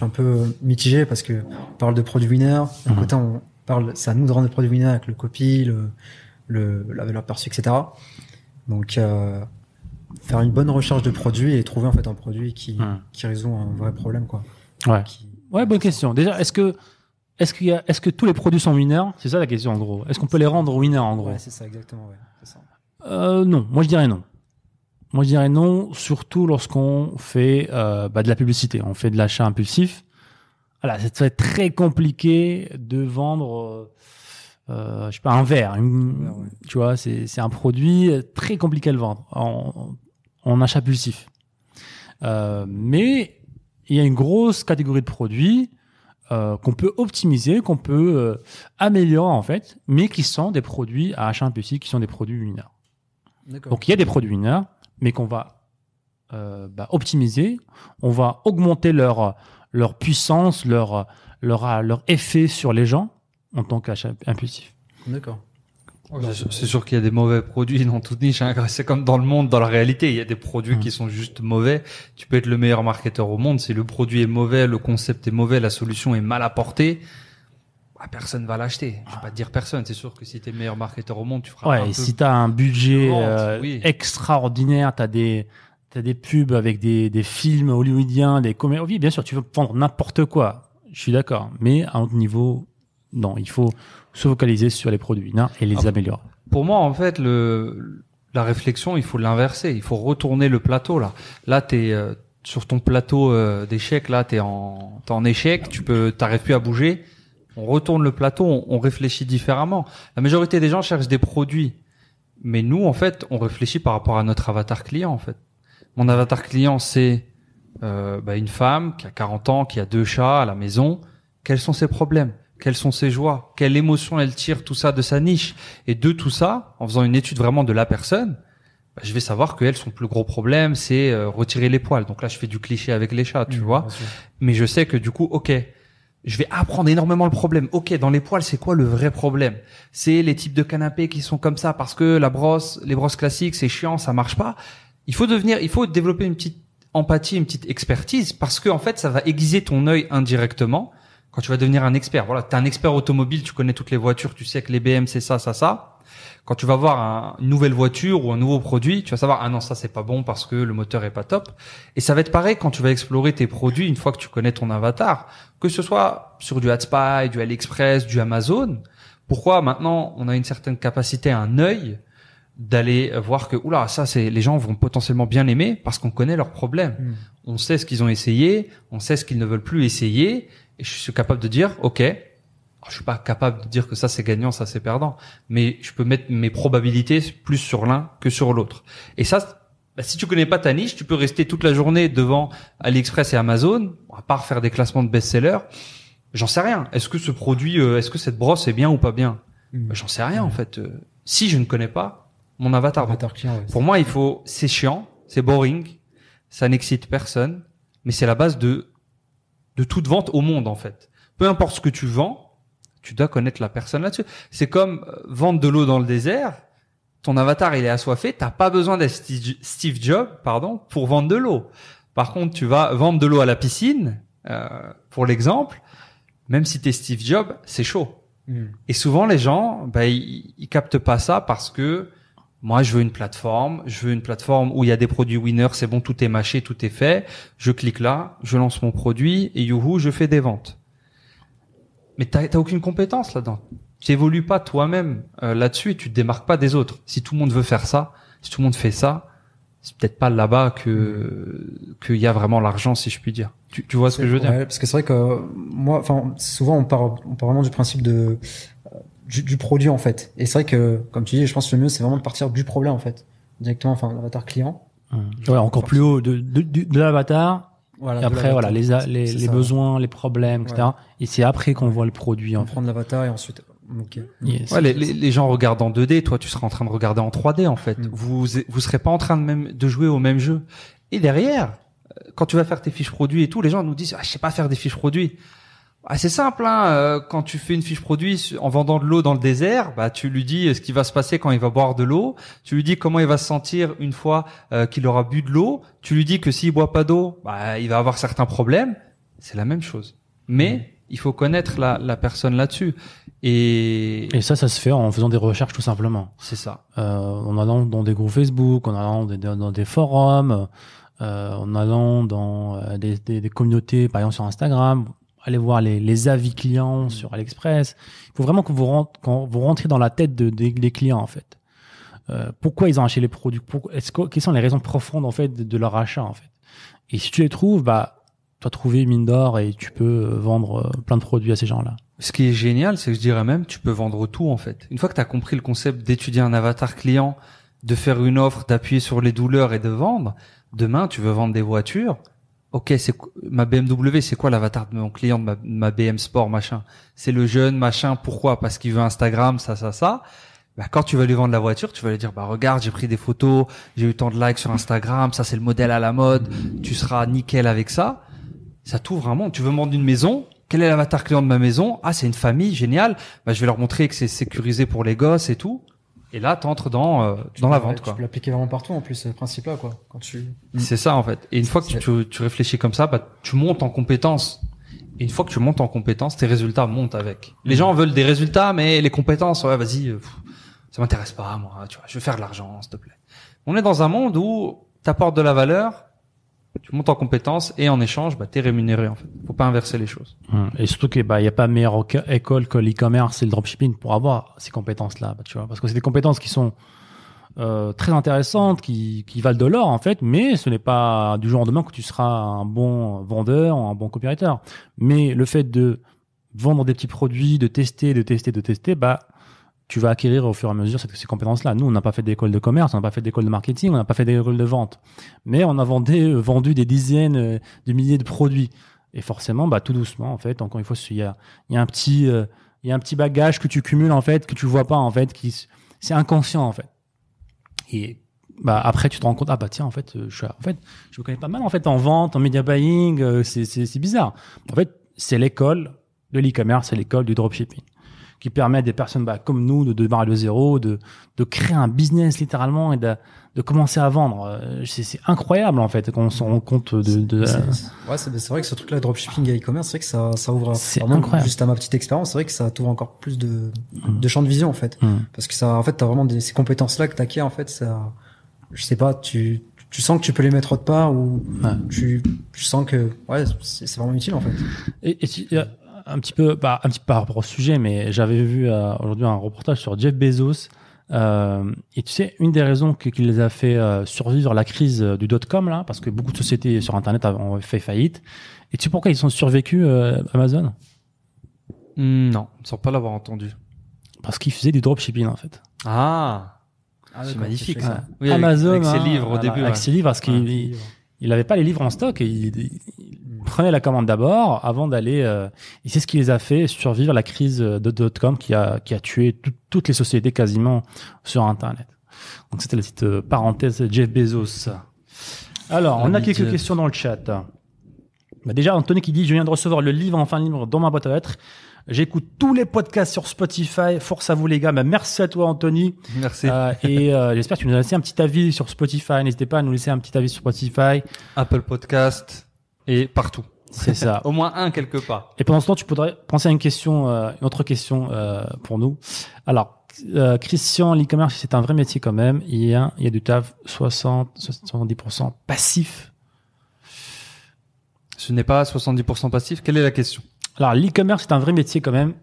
un peu mitigé parce que on parle de produit winner. D'un côté, on parle, c'est à nous de rendre le produit winner avec le copy, la valeur perçue, etc. Donc, faire une bonne recherche de produit et trouver en fait un produit qui résout un vrai problème, quoi. Ouais. Bonne question. Déjà, est-ce que tous les produits sont winners ? C'est ça la question en gros. Est-ce qu'on peut les rendre winners en gros ? Ouais, c'est ça exactement. Ouais, c'est ça. Non, moi je dirais non. Moi je dirais non, surtout lorsqu'on fait de la publicité, on fait de l'achat impulsif. C'est très compliqué de vendre, je sais pas, un verre. Tu vois, c'est un produit très compliqué à le vendre en achat impulsif. Mais il y a une grosse catégorie de produits qu'on peut optimiser, qu'on peut améliorer en fait, mais qui sont des produits à achat impulsif, qui sont des produits winners. D'accord. Donc, il y a des produits winners, mais qu'on va optimiser. On va augmenter leur puissance, leur effet sur les gens en tant qu'achat impulsif. D'accord. C'est sûr qu'il y a des mauvais produits dans toute niche. Hein. C'est comme dans le monde, dans la réalité. Il y a des produits qui sont juste mauvais. Tu peux être le meilleur marketeur au monde. Si le produit est mauvais, le concept est mauvais, la solution est mal apportée, personne va l'acheter. Je vais pas te dire personne. C'est sûr que si t'es meilleur marketeur au monde, tu feras un peu. Si t'as un budget extraordinaire, t'as des pubs avec des films hollywoodiens, des comédies. Oui, bien sûr, tu veux vendre n'importe quoi. Je suis d'accord. Mais à un autre niveau, non, il faut se focaliser sur les produits et les améliorer. Pour moi, en fait, la réflexion, il faut l'inverser. Il faut retourner le plateau, là. Là, t'es, sur ton plateau d'échecs, là, t'es en échec, t'arrives plus à bouger. On retourne le plateau, on réfléchit différemment. La majorité des gens cherchent des produits. Mais nous, en fait, on réfléchit par rapport à notre avatar client, en fait. Mon avatar client, c'est une femme qui a 40 ans, qui a 2 chats à la maison. Quels sont ses problèmes ? Quelles sont ses joies ? Quelle émotion elle tire, tout ça, de sa niche ? Et de tout ça, en faisant une étude vraiment de la personne, je vais savoir qu'elle, son plus gros problème, c'est retirer les poils. Donc là, je fais du cliché avec les chats, tu vois. Mais je sais que du coup, Je vais apprendre énormément le problème. Ok, dans les poils, c'est quoi le vrai problème? C'est les types de canapés qui sont comme ça parce que la brosse, les brosses classiques, c'est chiant, ça marche pas. Il faut développer une petite empathie, une petite expertise parce que, en fait, ça va aiguiser ton œil indirectement quand tu vas devenir un expert. Voilà, t'es un expert automobile, tu connais toutes les voitures, tu sais que les BM, c'est ça, ça, ça. Quand tu vas voir une nouvelle voiture ou un nouveau produit, tu vas savoir, ah non, ça, c'est pas bon parce que le moteur est pas top. Et ça va être pareil quand tu vas explorer tes produits une fois que tu connais ton avatar. Que ce soit sur du AdSpy, du AliExpress, du Amazon. Pourquoi maintenant on a une certaine capacité, un œil, d'aller voir que, oula, ça, c'est, les gens vont potentiellement bien aimer parce qu'on connaît leurs problèmes. Mmh. On sait ce qu'ils ont essayé, on sait ce qu'ils ne veulent plus essayer. Et je suis capable de dire, ok, je suis pas capable de dire que ça c'est gagnant, ça c'est perdant, mais je peux mettre mes probabilités plus sur l'un que sur l'autre. Et ça, bah, si tu connais pas ta niche, tu peux rester toute la journée devant AliExpress et Amazon, à part faire des classements de best-sellers. J'en sais rien. Est-ce que ce produit, est-ce que cette brosse est bien ou pas bien? Bah, j'en sais rien en fait. Si je ne connais pas mon avatar. Client, ouais. Pour moi, il faut, c'est chiant, c'est boring, ça n'excite personne, mais c'est la base de toute vente au monde en fait. Peu importe ce que tu vends, tu dois connaître la personne là-dessus. C'est comme vendre de l'eau dans le désert. Ton avatar, il est assoiffé. T'as pas besoin d'être Steve Jobs, pardon, pour vendre de l'eau. Par contre, tu vas vendre de l'eau à la piscine, pour l'exemple. Même si t'es Steve Jobs, c'est chaud. Mm. Et souvent, les gens, bah, ils captent pas ça parce que moi, je veux une plateforme où il y a des produits winners. C'est bon, tout est mâché, tout est fait. Je clique là, je lance mon produit et youhou, je fais des ventes. Mais t'as aucune compétence là-dedans. Tu évolues pas toi-même là-dessus et tu te démarques pas des autres. Si tout le monde veut faire ça, si tout le monde fait ça, c'est peut-être pas là-bas qu'il y a vraiment l'argent, si je puis dire. Tu vois ce que je veux dire? Ouais, parce que c'est vrai que moi, enfin, souvent on part vraiment du principe de du produit en fait. Et c'est vrai que, comme tu dis, je pense que le mieux c'est vraiment de partir du problème en fait, directement, enfin, l'avatar client. Ouais, encore plus haut de l'avatar. Voilà, et après, voilà, les besoins, les problèmes, etc. Ouais. Et c'est après qu'on voit le produit. On prend de l'avatar et ensuite. Okay. Yes. Ouais, les gens regardent en 2D. Toi, tu seras en train de regarder en 3D en fait. Mm. Vous serez pas en train de jouer au même jeu. Et derrière, quand tu vas faire tes fiches produits et tout, les gens nous disent, je sais pas faire des fiches produits. Ah, c'est simple, hein. Quand tu fais une fiche produit en vendant de l'eau dans le désert, bah tu lui dis ce qui va se passer quand il va boire de l'eau, tu lui dis comment il va se sentir une fois qu'il aura bu de l'eau, tu lui dis que s'il boit pas d'eau, bah il va avoir certains problèmes. C'est la même chose. Mais il faut connaître la personne là-dessus. Et ça se fait en faisant des recherches tout simplement. C'est ça. En allant dans des groupes Facebook, en allant dans des forums, en allant dans des communautés, par exemple sur Instagram. Allez voir les avis clients sur AliExpress. Il faut vraiment que vous rentrez dans la tête des clients, en fait. Pourquoi ils ont acheté les produits? Quelles sont les raisons profondes, en fait, de leur achat, en fait? Et si tu les trouves, bah, tu as trouvé mine d'or et tu peux vendre plein de produits à ces gens-là. Ce qui est génial, c'est que je dirais même, tu peux vendre tout, en fait. Une fois que tu as compris le concept d'étudier un avatar client, de faire une offre, d'appuyer sur les douleurs et de vendre, demain, tu veux vendre des voitures. Ok, c'est ma BMW, c'est quoi l'avatar de mon client, de ma BM Sport, machin. C'est le jeune, machin. Pourquoi? Parce qu'il veut Instagram, ça, ça, ça. Bah, quand tu vas lui vendre la voiture, tu vas lui dire, bah, regarde, j'ai pris des photos, j'ai eu tant de likes sur Instagram, ça, c'est le modèle à la mode, tu seras nickel avec ça. Ça t'ouvre un monde. Tu veux me vendre une maison? Quel est l'avatar client de ma maison? Ah, c'est une famille, génial. Bah, je vais leur montrer que c'est sécurisé pour les gosses et tout. Et là, t'entres dans la vente, quoi. Tu peux l'appliquer vraiment partout, en plus, c'est le principe là, quoi. Quand tu... C'est ça, en fait. Et une fois que tu réfléchis comme ça, bah, tu montes en compétence. Et une fois que tu montes en compétence, tes résultats montent avec. Les gens veulent des résultats, mais les compétences, ouais, vas-y, ça m'intéresse pas, moi, tu vois. Je veux faire de l'argent, s'il te plaît. On est dans un monde où t'apportes de la valeur, tu montes en compétence et en échange, bah, t'es rémunéré, en fait. Faut pas inverser les choses. Et surtout que, bah, y a pas meilleure école que l'e-commerce et le dropshipping pour avoir ces compétences-là, bah, tu vois. Parce que c'est des compétences qui sont, très intéressantes, qui valent de l'or, en fait, mais ce n'est pas du jour au lendemain que tu seras un bon vendeur, un bon copywriter. Mais le fait de vendre des petits produits, de tester, bah, tu vas acquérir au fur et à mesure ces compétences-là. Nous, on n'a pas fait d'école de commerce, on n'a pas fait d'école de marketing, on n'a pas fait d'école de vente. Mais on a vendu des dizaines de milliers de produits. Et forcément, bah, tout doucement, en fait, encore une fois, il y a un petit bagage que tu cumules, en fait, que tu vois pas, en fait, c'est inconscient, en fait. Et, bah, après, tu te rends compte, ah, bah, tiens, je me connais pas mal, en vente, en media buying, c'est bizarre. En fait, c'est l'école de l'e-commerce et l'école du dropshipping, qui permet à des personnes comme nous de démarrer de zéro, de créer un business littéralement et de commencer à vendre. C'est incroyable en fait qu'on s'en rend compte de... C'est vrai que ce truc-là, dropshipping et e-commerce, c'est vrai que ça ouvre... C'est incroyable. Juste à ma petite expérience, c'est vrai que ça t'ouvre encore plus de champs de vision en fait. Parce que ça, en fait, t'as vraiment ces compétences-là que t'acquiers en fait, ça... Je sais pas, tu sens que tu peux les mettre autre part ou tu sens que c'est vraiment utile en fait. Et un petit peu par rapport au sujet, mais j'avais vu aujourd'hui un reportage sur Jeff Bezos et tu sais, une des raisons qui les a fait survivre la crise du dot-com là, parce que beaucoup de sociétés sur internet ont fait faillite. Et tu sais pourquoi ils ont survécu Amazon? Non, sans pas l'avoir entendu. Parce qu'ils faisaient du dropshipping en fait. Ah, c'est magnifique ça. Oui, Amazon avec ses livres au début. Avec ses livres, parce qu'il n'avait pas les livres en stock. Et il prenait la commande d'abord avant d'aller... et c'est ce qui les a fait survivre à la crise de dot-com qui a tué toutes les sociétés quasiment sur Internet. Donc c'était la petite parenthèse Jeff Bezos. Alors, on a quelques questions dans le chat. Bah, déjà, Anthony qui dit « Je viens de recevoir le livre Enfin libre dans ma boîte à lettres. J'écoute tous les podcasts sur Spotify. Force à vous, les gars. Ben, merci à toi, Anthony. Merci. J'espère que tu nous as laissé un petit avis sur Spotify. N'hésitez pas à nous laisser un petit avis sur Spotify. Apple Podcast et partout. C'est ça. Au moins un quelque part. Et pendant ce temps, tu pourrais penser à une autre question pour nous. Alors, Christian, l'e-commerce, c'est un vrai métier quand même. Il y a du taf 70% passif. Ce n'est pas 70% passif. Quelle est la question? Alors, l'e-commerce, c'est un vrai métier quand même.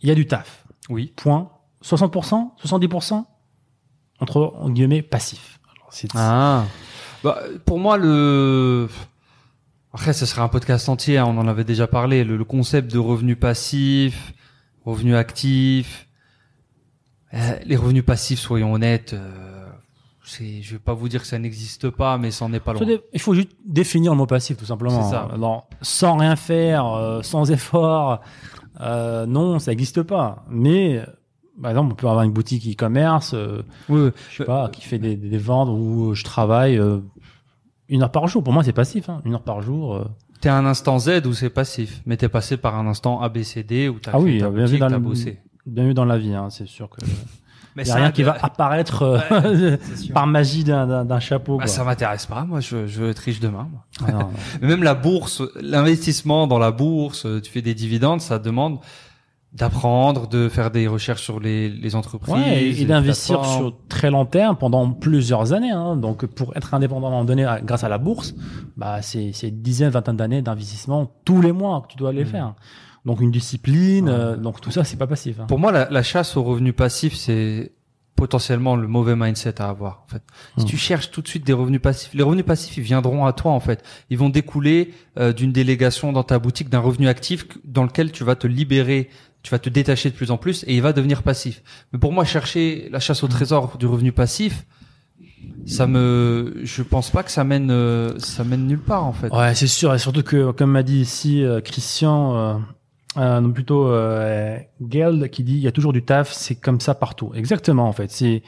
Il y a du taf. Oui. Point. 60%, 70%, entre guillemets, passif. Alors, bah, pour moi, après, ce serait un podcast entier, hein, on en avait déjà parlé. Le concept de revenu passif, revenu actif. Les revenus passifs, soyons honnêtes, je vais pas vous dire que ça n'existe pas, mais ça n'en est pas loin. Il faut juste définir le mot passif, tout simplement. C'est ça. Alors, sans rien faire, sans effort, non, ça n'existe pas. Mais, par exemple, on peut avoir une boutique e-commerce, qui fait des ventes où je travaille 1 heure par jour. Pour moi, c'est passif, hein, 1 heure par jour. T'es à un instant Z où c'est passif, mais t'es passé par un instant ABCD où t'as bossé. Bien vu dans la vie, hein, c'est sûr que... Il n'y a rien qui va apparaître par magie d'un chapeau. Bah, ça m'intéresse pas. Moi, je veux être riche demain. Moi. Ah, non, non. Même la bourse, l'investissement dans la bourse, tu fais des dividendes, ça demande d'apprendre, de faire des recherches sur les entreprises. Ouais, et d'investir sur très long terme pendant plusieurs années. Hein. Donc, pour être indépendant à un moment donné grâce à la bourse, bah, c'est dizaines, vingtaines d'années d'investissement tous les mois que tu dois aller faire. Donc une discipline, donc tout ça, c'est pas passif. Hein. Pour moi, la chasse aux revenus passifs, c'est potentiellement le mauvais mindset à avoir. En fait, si tu cherches tout de suite des revenus passifs, les revenus passifs, ils viendront à toi en fait. Ils vont découler d'une délégation dans ta boutique, d'un revenu actif dans lequel tu vas te libérer, tu vas te détacher de plus en plus et il va devenir passif. Mais pour moi, chercher la chasse au trésor du revenu passif, je pense pas que ça mène nulle part en fait. Ouais, c'est sûr, et surtout que comme m'a dit ici Christian. Geld qui dit il y a toujours du taf, c'est comme ça partout. Exactement en fait, c'est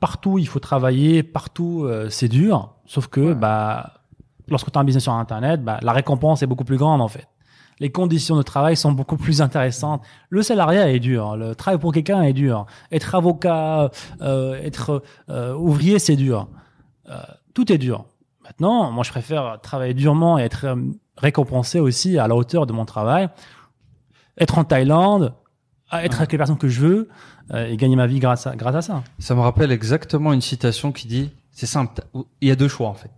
partout il faut travailler, partout c'est dur, sauf que lorsque tu as un business sur internet, la récompense est beaucoup plus grande en fait. Les conditions de travail sont beaucoup plus intéressantes. Le salariat est dur, le travail pour quelqu'un est dur, être avocat, être ouvrier, c'est dur. Tout est dur. Maintenant, moi je préfère travailler durement et être récompensé aussi à la hauteur de mon travail, être en Thaïlande, être avec les personnes que je veux et gagner ma vie grâce à ça. Ça me rappelle exactement une citation qui dit, c'est simple, il y a deux choix en fait.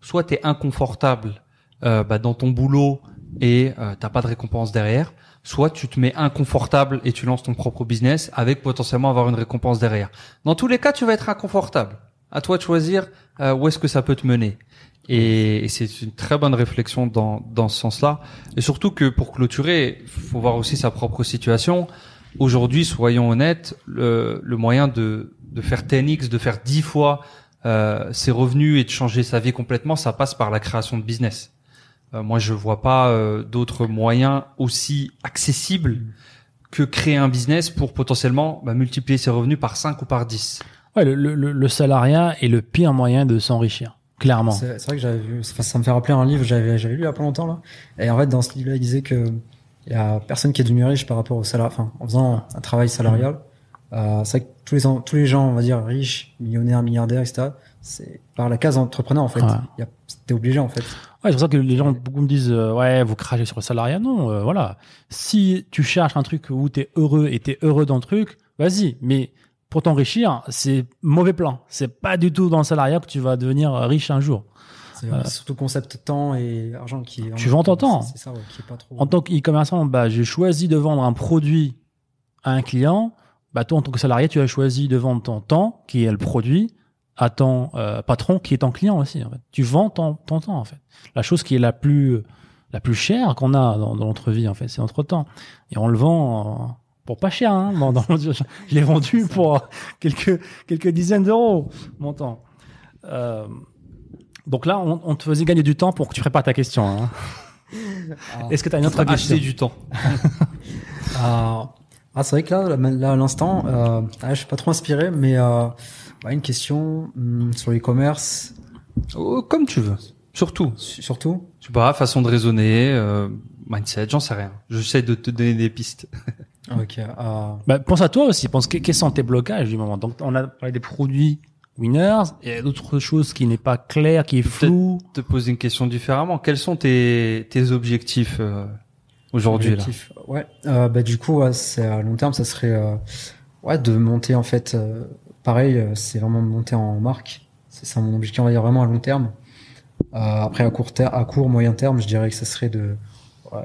Soit tu es inconfortable dans ton boulot et t'as pas de récompense derrière, soit tu te mets inconfortable et tu lances ton propre business avec potentiellement avoir une récompense derrière. Dans tous les cas, tu vas être inconfortable. À toi de choisir où est-ce que ça peut te mener. Et c'est une très bonne réflexion dans ce sens-là. Et surtout que pour clôturer, faut voir aussi sa propre situation. Aujourd'hui, soyons honnêtes, le moyen de faire 10x, de faire 10 fois ses revenus et de changer sa vie complètement, ça passe par la création de business. Moi, je vois pas d'autres moyens aussi accessibles que créer un business pour potentiellement multiplier ses revenus par 5 ou par 10. Ouais, le salariat est le pire moyen de s'enrichir. Clairement. C'est vrai que ça me fait rappeler un livre que j'avais lu il y a pas longtemps là. Et en fait, dans ce livre-là, il disait que Il y a personne qui est devenu riche par rapport au salaire, enfin, en faisant un travail salarial. C'est vrai que tous les gens, on va dire, riches, millionnaires, milliardaires, etc., c'est par la case entrepreneur, en fait. Ouais. T'es obligé, en fait. Ouais, c'est pour ça que les gens, beaucoup me disent, ouais, vous crachez sur le salariat. Non, voilà. Si tu cherches un truc où t'es heureux et t'es heureux dans le truc, vas-y. Mais pour t'enrichir, c'est mauvais plan. C'est pas du tout dans le salariat que tu vas devenir riche un jour. C'est surtout concept temps et argent qui est... Tu vends ton temps. C'est ça, ouais, qui est pas trop... En tant qu'e-commerçant, bah, j'ai choisi de vendre un produit à un client. Bah, toi, en tant que salarié, tu as choisi de vendre ton temps, qui est le produit, à ton patron, qui est ton client aussi. En fait. Tu vends ton temps, en fait. La chose qui est la plus chère qu'on a dans notre vie, en fait, c'est notre temps. Et on le vend... pour pas cher, hein. Je l'ai vendu pour quelques dizaines d'euros, mon temps. Donc là, on te faisait gagner du temps pour que tu prépares ta question. Hein. Est-ce que tu as une autre question? Acheter du temps. C'est vrai que là à l'instant, je suis pas trop inspiré, mais une question sur l'e-commerce. Oh, comme tu veux. Surtout. Je sais pas, façon de raisonner, mindset, j'en sais rien. J'essaie de te donner des pistes. Okay, Bah, pense à toi aussi. Pense quels sont tes blocages du moment. Donc, on a parlé des produits winners et d'autres choses qui n'est pas claire, qui est floue. Te poser une question différemment. Quels sont tes objectifs aujourd'hui là? Ouais. Bah du coup, ouais, c'est à long terme, ça serait de monter en fait. Pareil, c'est vraiment de monter en marque. C'est ça mon objectif. On va dire vraiment à long terme. Après à court moyen terme, je dirais que ça serait de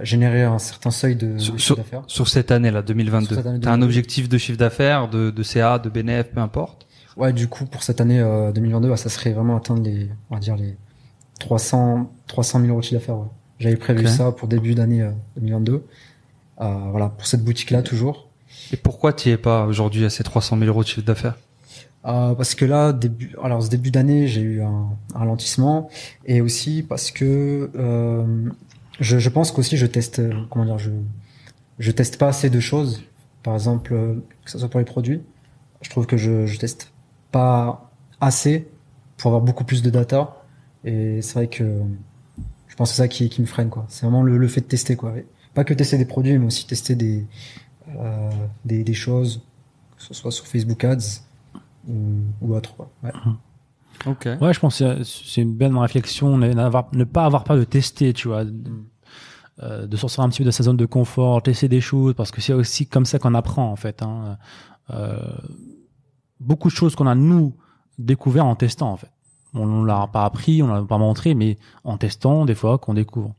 générer un certain seuil de chiffre d'affaires. Sur cette année-là, 2022. T'as un objectif de chiffre d'affaires, de CA, de BNF, peu importe? Ouais, du coup, pour cette année 2022, bah, ça serait vraiment atteindre les 300 000 euros de chiffre d'affaires. Ouais. J'avais prévu ça pour début d'année 2022. Voilà, pour cette boutique-là, toujours. Et pourquoi t'y es pas aujourd'hui à ces 300 000 euros de chiffre d'affaires? Parce que là, ce début d'année, j'ai eu un ralentissement. Et aussi parce que... Je pense qu'aussi je teste, comment dire, je teste pas assez de choses. Par exemple, que ce soit pour les produits, je trouve que je teste pas assez pour avoir beaucoup plus de data. Et c'est vrai que je pense que c'est ça qui me freine, quoi. C'est vraiment le fait de tester, quoi. Et pas que tester des produits, mais aussi tester des choses, que ce soit sur Facebook Ads ou autre, quoi. Ouais. Okay. Ouais, je pense que c'est une belle réflexion, ne pas avoir peur de tester, tu vois, de sortir un petit peu de sa zone de confort, tester des choses, parce que c'est aussi comme ça qu'on apprend en fait. Hein. Beaucoup de choses qu'on a nous découvert en testant en fait. On l'a pas appris, on l'a pas montré, mais en testant des fois qu'on découvre.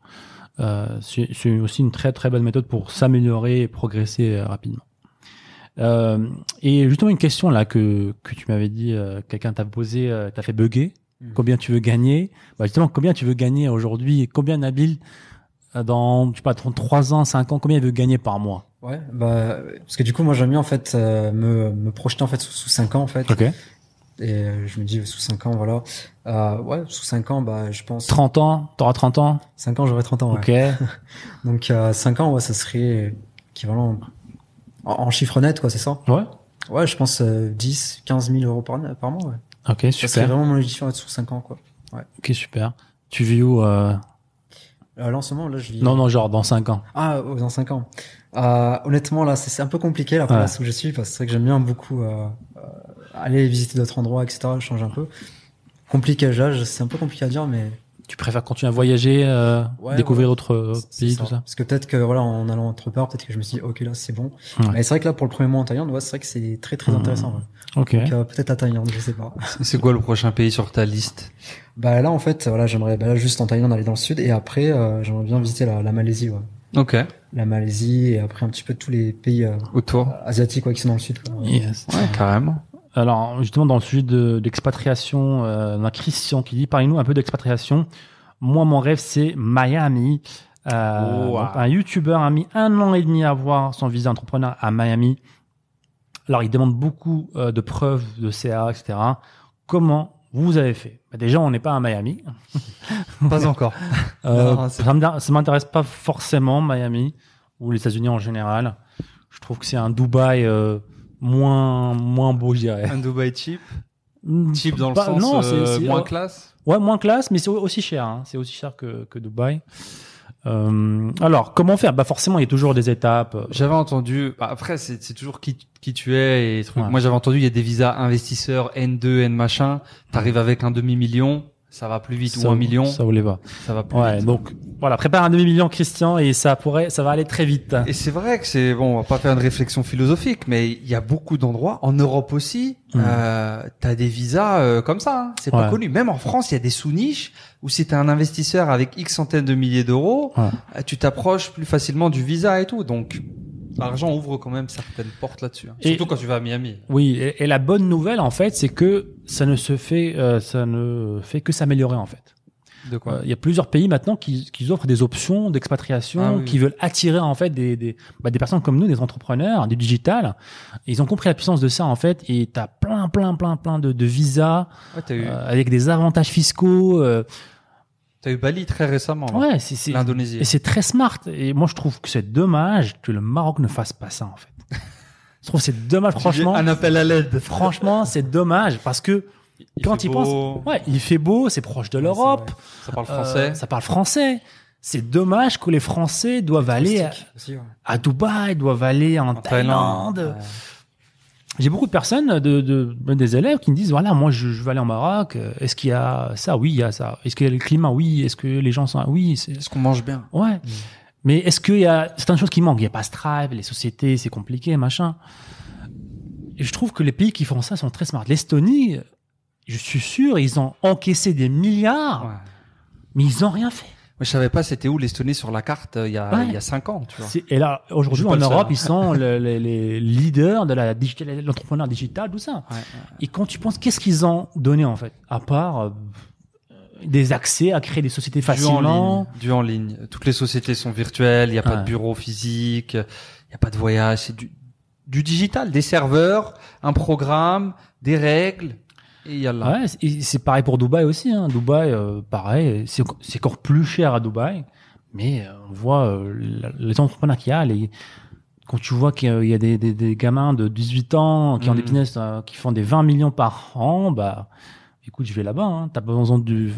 C'est aussi une très très belle méthode pour s'améliorer et progresser rapidement. Et justement une question là que tu m'avais dit, quelqu'un t'a posé, t'a fait bugger. Combien tu veux gagner? Bah justement, combien tu veux gagner aujourd'hui? Combien Nabil dans, je sais pas, 3 ans, 5 ans, combien il veut gagner par mois? Ouais, bah parce que du coup moi j'aime bien en fait me projeter en fait sous 5 ans en fait. OK. Et je me dis sous 5 ans voilà. Sous 5 ans bah je pense 30 ans, t'auras 30 ans? 5 ans, j'aurai 30 ans. Ouais. OK. Donc 5 ans ouais, ça serait équivalent en chiffre net, quoi, c'est ça? Ouais. Ouais, je pense 10, 15 000 euros par mois, ouais. Ok, super. Ça serait vraiment mon objectif sur 5 ans, quoi. Ouais. Ok, super. Tu vis où Là, en ce moment, là, je vis... Non, genre dans 5 ans. Ah, dans 5 ans. Honnêtement, là, c'est un peu compliqué, la place où je suis, parce que c'est vrai que j'aime bien beaucoup aller visiter d'autres endroits, etc., changer un peu. Compliqué, c'est un peu compliqué à dire, mais... Tu préfères continuer à voyager, découvrir d'autres pays, tout ça? Parce que peut-être que en allant autre part, peut-être que je me suis dit OK là c'est bon. Ouais. Mais c'est vrai que là pour le premier mois en Thaïlande, c'est vrai que c'est très très intéressant. Ouais. OK. Donc peut-être à Thaïlande, je sais pas. C'est quoi le prochain pays sur ta liste? Bah là en fait, voilà, j'aimerais juste en Thaïlande aller dans le sud et après j'aimerais bien visiter la Malaisie, ouais. OK. La Malaisie et après un petit peu tous les pays autour asiatiques qui sont dans le sud, quoi. Yes. Ouais, carrément. Alors justement dans le sujet d'expatriation, on a Christian qui dit parlez-nous un peu d'expatriation. Moi mon rêve c'est Miami. Un youtubeur a mis 1 an et demi à avoir son visa entrepreneur à Miami. Alors il demande beaucoup de preuves de CA, etc. Comment vous avez fait? Déjà on n'est pas à Miami. Pas encore. Ça m'intéresse pas forcément Miami ou les États-Unis en général. Je trouve que c'est un Dubaï moins beau, je dirais. Un Dubaï cheap dans le sens, c'est moins classe. Ouais, moins classe, mais c'est aussi cher, hein. C'est aussi cher que Dubaï. Alors, comment faire? Bah forcément, il y a toujours des étapes. J'avais entendu. Bah, après, c'est toujours qui tu es et truc. Ouais. Moi, j'avais entendu il y a des visas investisseurs N2, N machin. T'arrives avec un demi-million, ça va plus vite, ça, ou un million, ça voulait pas. Ça va plus vite. Donc voilà, prépare un demi-million, Christian, et ça va aller très vite. Et c'est vrai que c'est bon. On va pas faire une réflexion philosophique, mais il y a beaucoup d'endroits en Europe aussi. T'as des visas comme ça. Hein, c'est pas connu. Même en France, il y a des sous-niches. Ou si t'es un investisseur avec X centaines de milliers d'euros, tu t'approches plus facilement du visa et tout. Donc, l'argent ouvre quand même certaines portes là-dessus. Hein. Surtout quand tu vas à Miami. Oui. Et la bonne nouvelle, en fait, c'est que ça ne fait que s'améliorer, en fait. De quoi? Il y a plusieurs pays maintenant qui offrent des options d'expatriation, qui veulent attirer, en fait, des personnes comme nous, des entrepreneurs, des digitales. Ils ont compris la puissance de ça, en fait, et t'as plein de visas, avec des avantages fiscaux, T'as eu Bali très récemment, là. Ouais, c'est l'Indonésie. Et c'est très smart. Et moi, je trouve que c'est dommage que le Maroc ne fasse pas ça, en fait. Je trouve que c'est dommage, franchement. Un appel à l'aide. Franchement, c'est dommage parce que quand ils pensent, il fait beau, c'est proche de l'Europe. Ouais, ça parle français. C'est dommage que les Français doivent aller à Dubaï, doivent aller en Thaïlande. Ouais. J'ai beaucoup de personnes, des élèves qui me disent, voilà, moi, je vais aller en Maroc. Est-ce qu'il y a ça? Oui, il y a ça. Est-ce qu'il y a le climat? Oui. Est-ce que les gens sont, oui. Est-ce qu'on mange bien? Ouais. Mmh. Mais est-ce qu'il y a certaines choses qui manquent? Il n'y a pas Stripe, les sociétés, c'est compliqué, machin. Et je trouve que les pays qui font ça sont très smart. L'Estonie, je suis sûr, ils ont encaissé des milliards, mais ils n'ont rien fait. Je savais pas c'était où l'Estonie sur la carte il y a 5 ans, tu vois. Et là aujourd'hui en Europe ils sont les leaders de la digital, l'entrepreneur digital, tout ça. Et quand tu penses qu'est-ce qu'ils ont donné en fait à part des accès à créer des sociétés facilement, du en ligne. Toutes les sociétés sont virtuelles, il y a pas de bureau physique, il y a pas de voyage, c'est du digital, des serveurs, un programme, des règles. Et c'est pareil pour Dubaï aussi. Hein. Dubaï, pareil, c'est encore plus cher à Dubaï, mais on voit les entrepreneurs qu'il y a. Quand tu vois qu'il y a des gamins de 18 ans qui ont des business qui font des 20 millions par an, bah écoute, je vais là-bas. Hein. T'as pas besoin de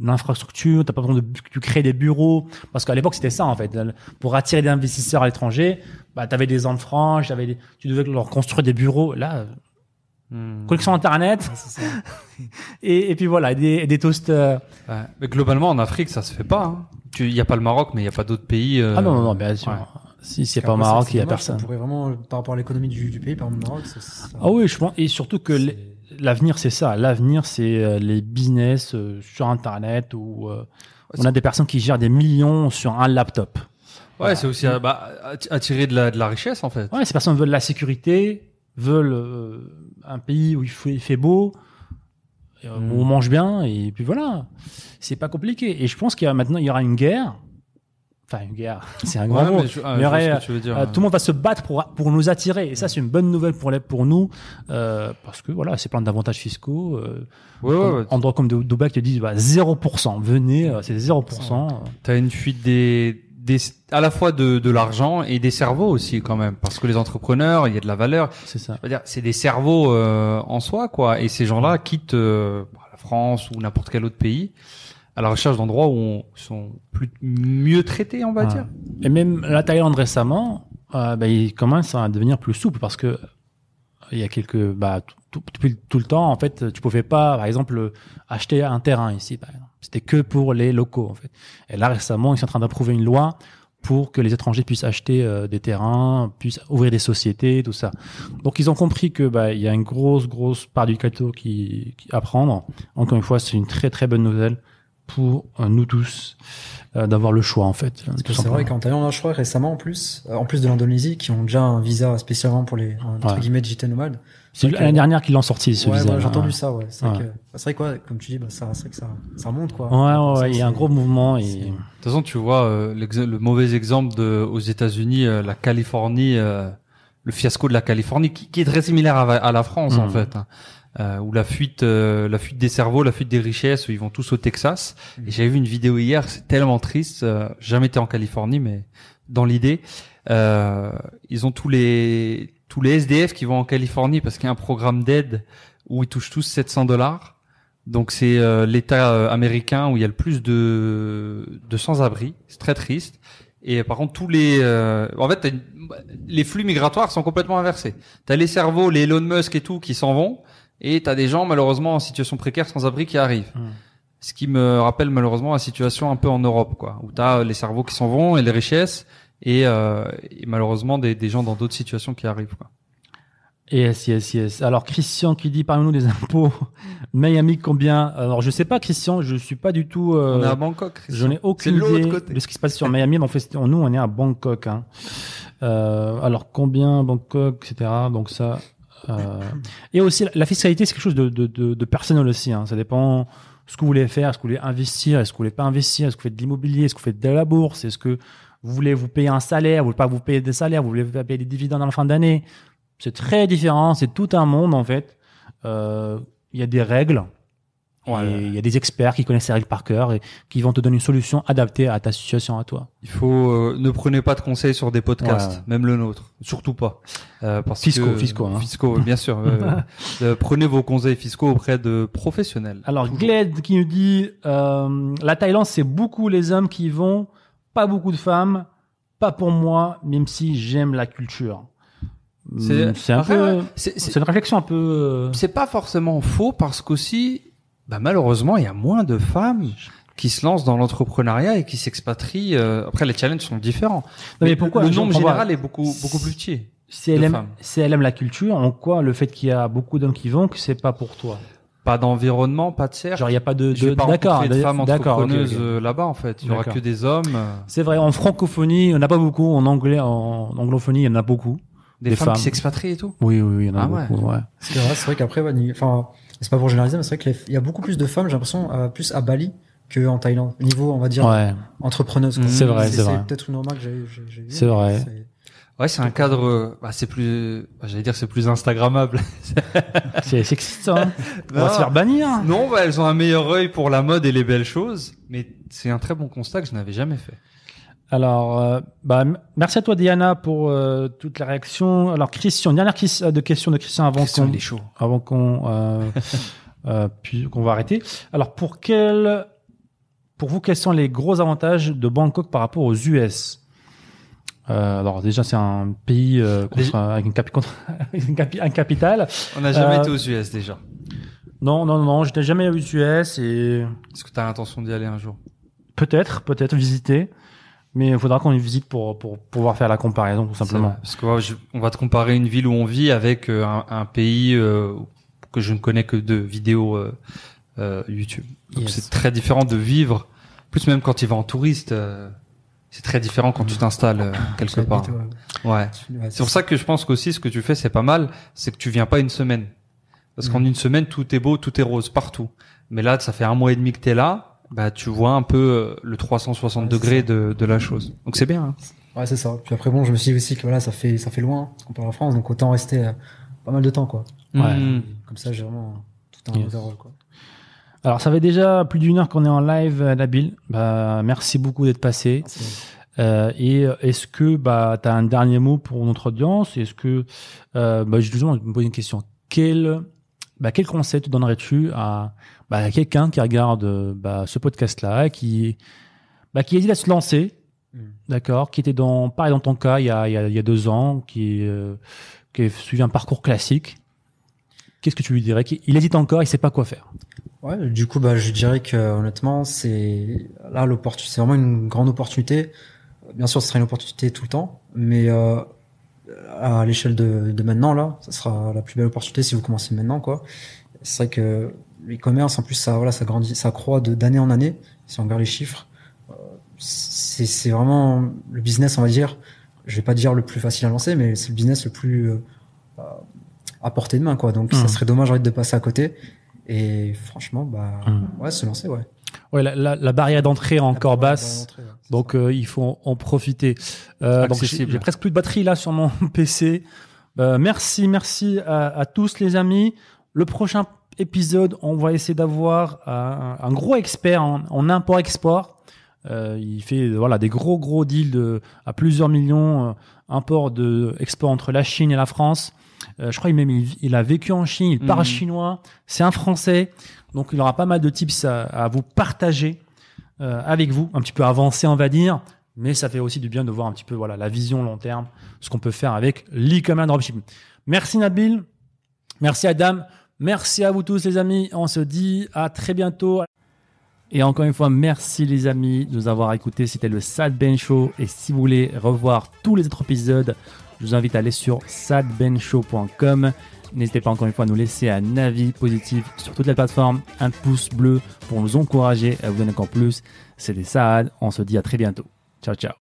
l'infrastructure, t'as pas besoin de créer des bureaux, parce qu'à l'époque c'était ça en fait. Pour attirer des investisseurs à l'étranger, bah t'avais des zones franches, tu devais leur construire des bureaux. Là. Connexion internet, et puis voilà, des toasts. Mais globalement en Afrique ça se fait pas. Hein. Il y a pas le Maroc, mais il y a pas d'autres pays. Ah non, bien sûr. Si c'est pas au Maroc, il y a personne. On pourrait vraiment, par rapport à l'économie du pays, par exemple le Maroc. Ah oui, je pense. Et surtout que l'avenir c'est ça. L'avenir c'est les business sur internet où on a des personnes qui gèrent des millions sur un laptop. Ouais, c'est aussi attirer de la richesse en fait. Ouais, ces personnes veulent la sécurité, veulent un pays où il fait beau, où on mange bien, et puis voilà. C'est pas compliqué. Et je pense qu'il y a maintenant, il y aura une guerre. Enfin, une guerre, c'est un grand mot. Tout le monde va se battre pour nous attirer. Et ça, c'est une bonne nouvelle pour nous, parce que voilà, c'est plein d'avantages fiscaux. Endroits comme Dubaï qui te disent, 0%, venez, c'est 0%. T'as une fuite à la fois de l'argent et des cerveaux aussi quand même, parce que les entrepreneurs, il y a de la valeur, c'est ça. C'est des cerveaux en soi quoi, et ces gens-là quittent la France ou n'importe quel autre pays à la recherche d'endroits où ils sont mieux traités, on va dire. Et même la Thaïlande récemment, ils commencent à devenir plus souples, parce que il y a quelques tout le temps en fait tu pouvais pas par exemple acheter un terrain ici, par exemple. C'était que pour les locaux en fait. Et là récemment ils sont en train d'approuver une loi pour que les étrangers puissent acheter des terrains, puissent ouvrir des sociétés, tout ça. Donc ils ont compris que il y a une grosse part du gâteau qui à prendre. Encore une fois, c'est une très bonne nouvelle pour nous tous d'avoir le choix en fait. Parce que c'est vrai qu'en Thaïlande, je crois récemment en plus de l'Indonésie qui ont déjà un visa spécialement pour les entre guillemets digital nomades. C'est l'année dernière qu'ils l'ont sorti ce visa. J'ai entendu ça. C'est vrai que c'est vrai quoi, comme tu dis, c'est vrai que ça remonte quoi. Il y a un gros mouvement. De toute façon, tu vois le mauvais exemple aux États-Unis, la Californie, le fiasco de la Californie qui est très similaire à la France en fait. Hein. Ou la fuite des cerveaux, la fuite des richesses, ils vont tous au Texas. Et j'avais vu une vidéo hier, c'est tellement triste. Jamais été en Californie, mais dans l'idée, ils ont tous les SDF qui vont en Californie parce qu'il y a un programme d'aide où ils touchent tous $700. Donc c'est l'État américain où il y a le plus de sans-abri. C'est très triste. Et par contre, tous les en fait, les flux migratoires sont complètement inversés. T'as les cerveaux, les Elon Musk et tout qui s'en vont, et t'as des gens malheureusement en situation précaire, sans abri, qui arrivent. Ce qui me rappelle malheureusement la situation un peu en Europe, quoi, où t'as les cerveaux qui s'en vont et les richesses, et malheureusement des gens dans d'autres situations qui arrivent, quoi. Yes, yes, yes. Alors, Christian qui dit, parlez-nous des impôts. Miami, combien? Alors, je sais pas, Christian, je suis pas du tout, on est à Bangkok, Christian. Je n'ai aucune idée de ce qui se passe sur Miami. Mais en fait, nous, on est à Bangkok, hein. Alors, combien, Bangkok, etc. Donc, ça, et aussi, la fiscalité, c'est quelque chose de personnel aussi, hein. Ça dépend ce que vous voulez faire, ce que vous voulez investir, est-ce que vous voulez pas investir, est-ce que vous faites de l'immobilier, est-ce que vous faites de la bourse, est-ce que vous voulez vous payer un salaire, vous voulez pas vous payer des salaires, vous voulez pas payer des dividendes à la fin d'année. C'est très différent, c'est tout un monde en fait. Il y a des règles, et il y a des experts qui connaissent les règles par cœur et qui vont te donner une solution adaptée à ta situation, à toi. Il faut ne prenez pas de conseils sur des podcasts, même le nôtre, surtout pas. Parce fiscaux, bien sûr. Prenez vos conseils fiscaux auprès de professionnels. Alors Gled qui nous dit la Thaïlande, c'est beaucoup les hommes qui y vont, pas beaucoup de femmes, pas pour moi, même si j'aime la culture. C'est un peu, c'est une réflexion un peu. C'est pas forcément faux parce qu'aussi, bah malheureusement, il y a moins de femmes qui se lancent dans l'entrepreneuriat et qui s'expatrient. Après, les challenges sont différents. Non, mais pourquoi le nombre général est beaucoup plus petit. Si elle aime, la culture, en quoi le fait qu'il y a beaucoup d'hommes qui vont, que c'est pas pour toi? Pas d'environnement, pas de cercle. Genre, il n'y a pas de femmes entrepreneuses là-bas, en fait. Il n'y aura que des hommes. C'est vrai. En francophonie, il n'y en a pas beaucoup. En anglophonie, il y en a beaucoup. Des femmes qui s'expatrient et tout. Oui, il y en a beaucoup. Ouais. C'est vrai qu'après, enfin, c'est pas pour généraliser, mais c'est vrai qu'il y a beaucoup plus de femmes, j'ai l'impression, plus à Bali qu'en Thaïlande. Niveau, on va dire, entrepreneuse. C'est vrai. C'est peut-être une remarque que j'ai eue. C'est vrai. C'est un cadre, c'est plus, j'allais dire, c'est plus Instagrammable. C'est sexiste, hein. On va se faire bannir. Non, elles ont un meilleur œil pour la mode et les belles choses, mais c'est un très bon constat que je n'avais jamais fait. Alors, merci à toi, Diana, pour toutes les réactions. Alors, Christian, dernière question de Christian avant qu'on va arrêter. Alors, pour vous, quels sont les gros avantages de Bangkok par rapport aux US? Alors déjà, c'est un pays avec un capital. On n'a jamais été aux US déjà. Non, je n'ai jamais été aux US. Est-ce que tu as l'intention d'y aller un jour? Peut-être visiter. Mais il faudra qu'on y visite pour pouvoir faire la comparaison, tout simplement. Parce que on va te comparer une ville où on vit avec un pays que je ne connais que de vidéos YouTube. Donc c'est très différent de vivre. Plus même quand tu vas en touriste, c'est très différent quand tu t'installes quelque part. C'est pour ça que je pense qu'aussi ce que tu fais, c'est pas mal, c'est que tu viens pas une semaine. Parce qu'en une semaine, tout est beau, tout est rose, partout. Mais là, ça fait 1 mois et demi que t'es là. Bah, tu vois un peu le 360 degrés de la chose. Donc c'est bien, hein. Ouais, c'est ça. Puis après, je me suis dit aussi que voilà, ça fait loin comparé à la France, donc autant rester pas mal de temps, quoi. Ouais. Comme ça, j'ai vraiment tout un overall, quoi. Alors, ça fait déjà plus d'une heure qu'on est en live, Nabil. Merci beaucoup d'être passé. Et est-ce que, t'as un dernier mot pour notre audience? Est-ce que, justement, je me pose une question. Quel conseil te donnerais-tu à quelqu'un qui regarde ce podcast-là, et qui hésite à se lancer, d'accord, qui était pareil dans ton cas, il y a 2 ans, qui a suivi un parcours classique. Qu'est-ce que tu lui dirais? Il hésite encore, il sait pas quoi faire. Ouais, du coup, je dirais que honnêtement, c'est vraiment une grande opportunité. Bien sûr, ce sera une opportunité tout le temps, mais à l'échelle de maintenant, là, ça sera la plus belle opportunité si vous commencez maintenant, quoi. C'est vrai que les commerces, en plus, ça grandit, ça croît d'année en année. Si on regarde les chiffres, c'est vraiment le business, on va dire, je vais pas dire le plus facile à lancer, mais c'est le business le plus à portée de main, quoi. Donc, ça serait dommage de passer à côté. Et franchement, se lancer, ouais. Ouais, la barrière d'entrée est encore basse. Donc, il faut en profiter. Donc, j'ai presque plus de batterie là sur mon PC. Merci à tous les amis. Le prochain épisode, on va essayer d'avoir un gros expert en import-export. Il fait voilà, des gros deals à plusieurs millions, import-export entre la Chine et la France. Je crois même il a vécu en Chine, il parle chinois, c'est un Français. Donc, il aura pas mal de tips à vous partager avec vous, un petit peu avancé, on va dire. Mais ça fait aussi du bien de voir un petit peu voilà, la vision long terme, ce qu'on peut faire avec l'e-commerce dropshipping. Merci Nabil, merci Adam, merci à vous tous les amis. On se dit à très bientôt. Et encore une fois, merci les amis de nous avoir écoutés. C'était le Saad Ben Show. Et si vous voulez revoir tous les autres épisodes, je vous invite à aller sur saadbenshow.com. N'hésitez pas encore une fois à nous laisser un avis positif sur toutes les plateformes, un pouce bleu pour nous encourager à vous donner encore plus. C'était Saad, on se dit à très bientôt. Ciao, ciao.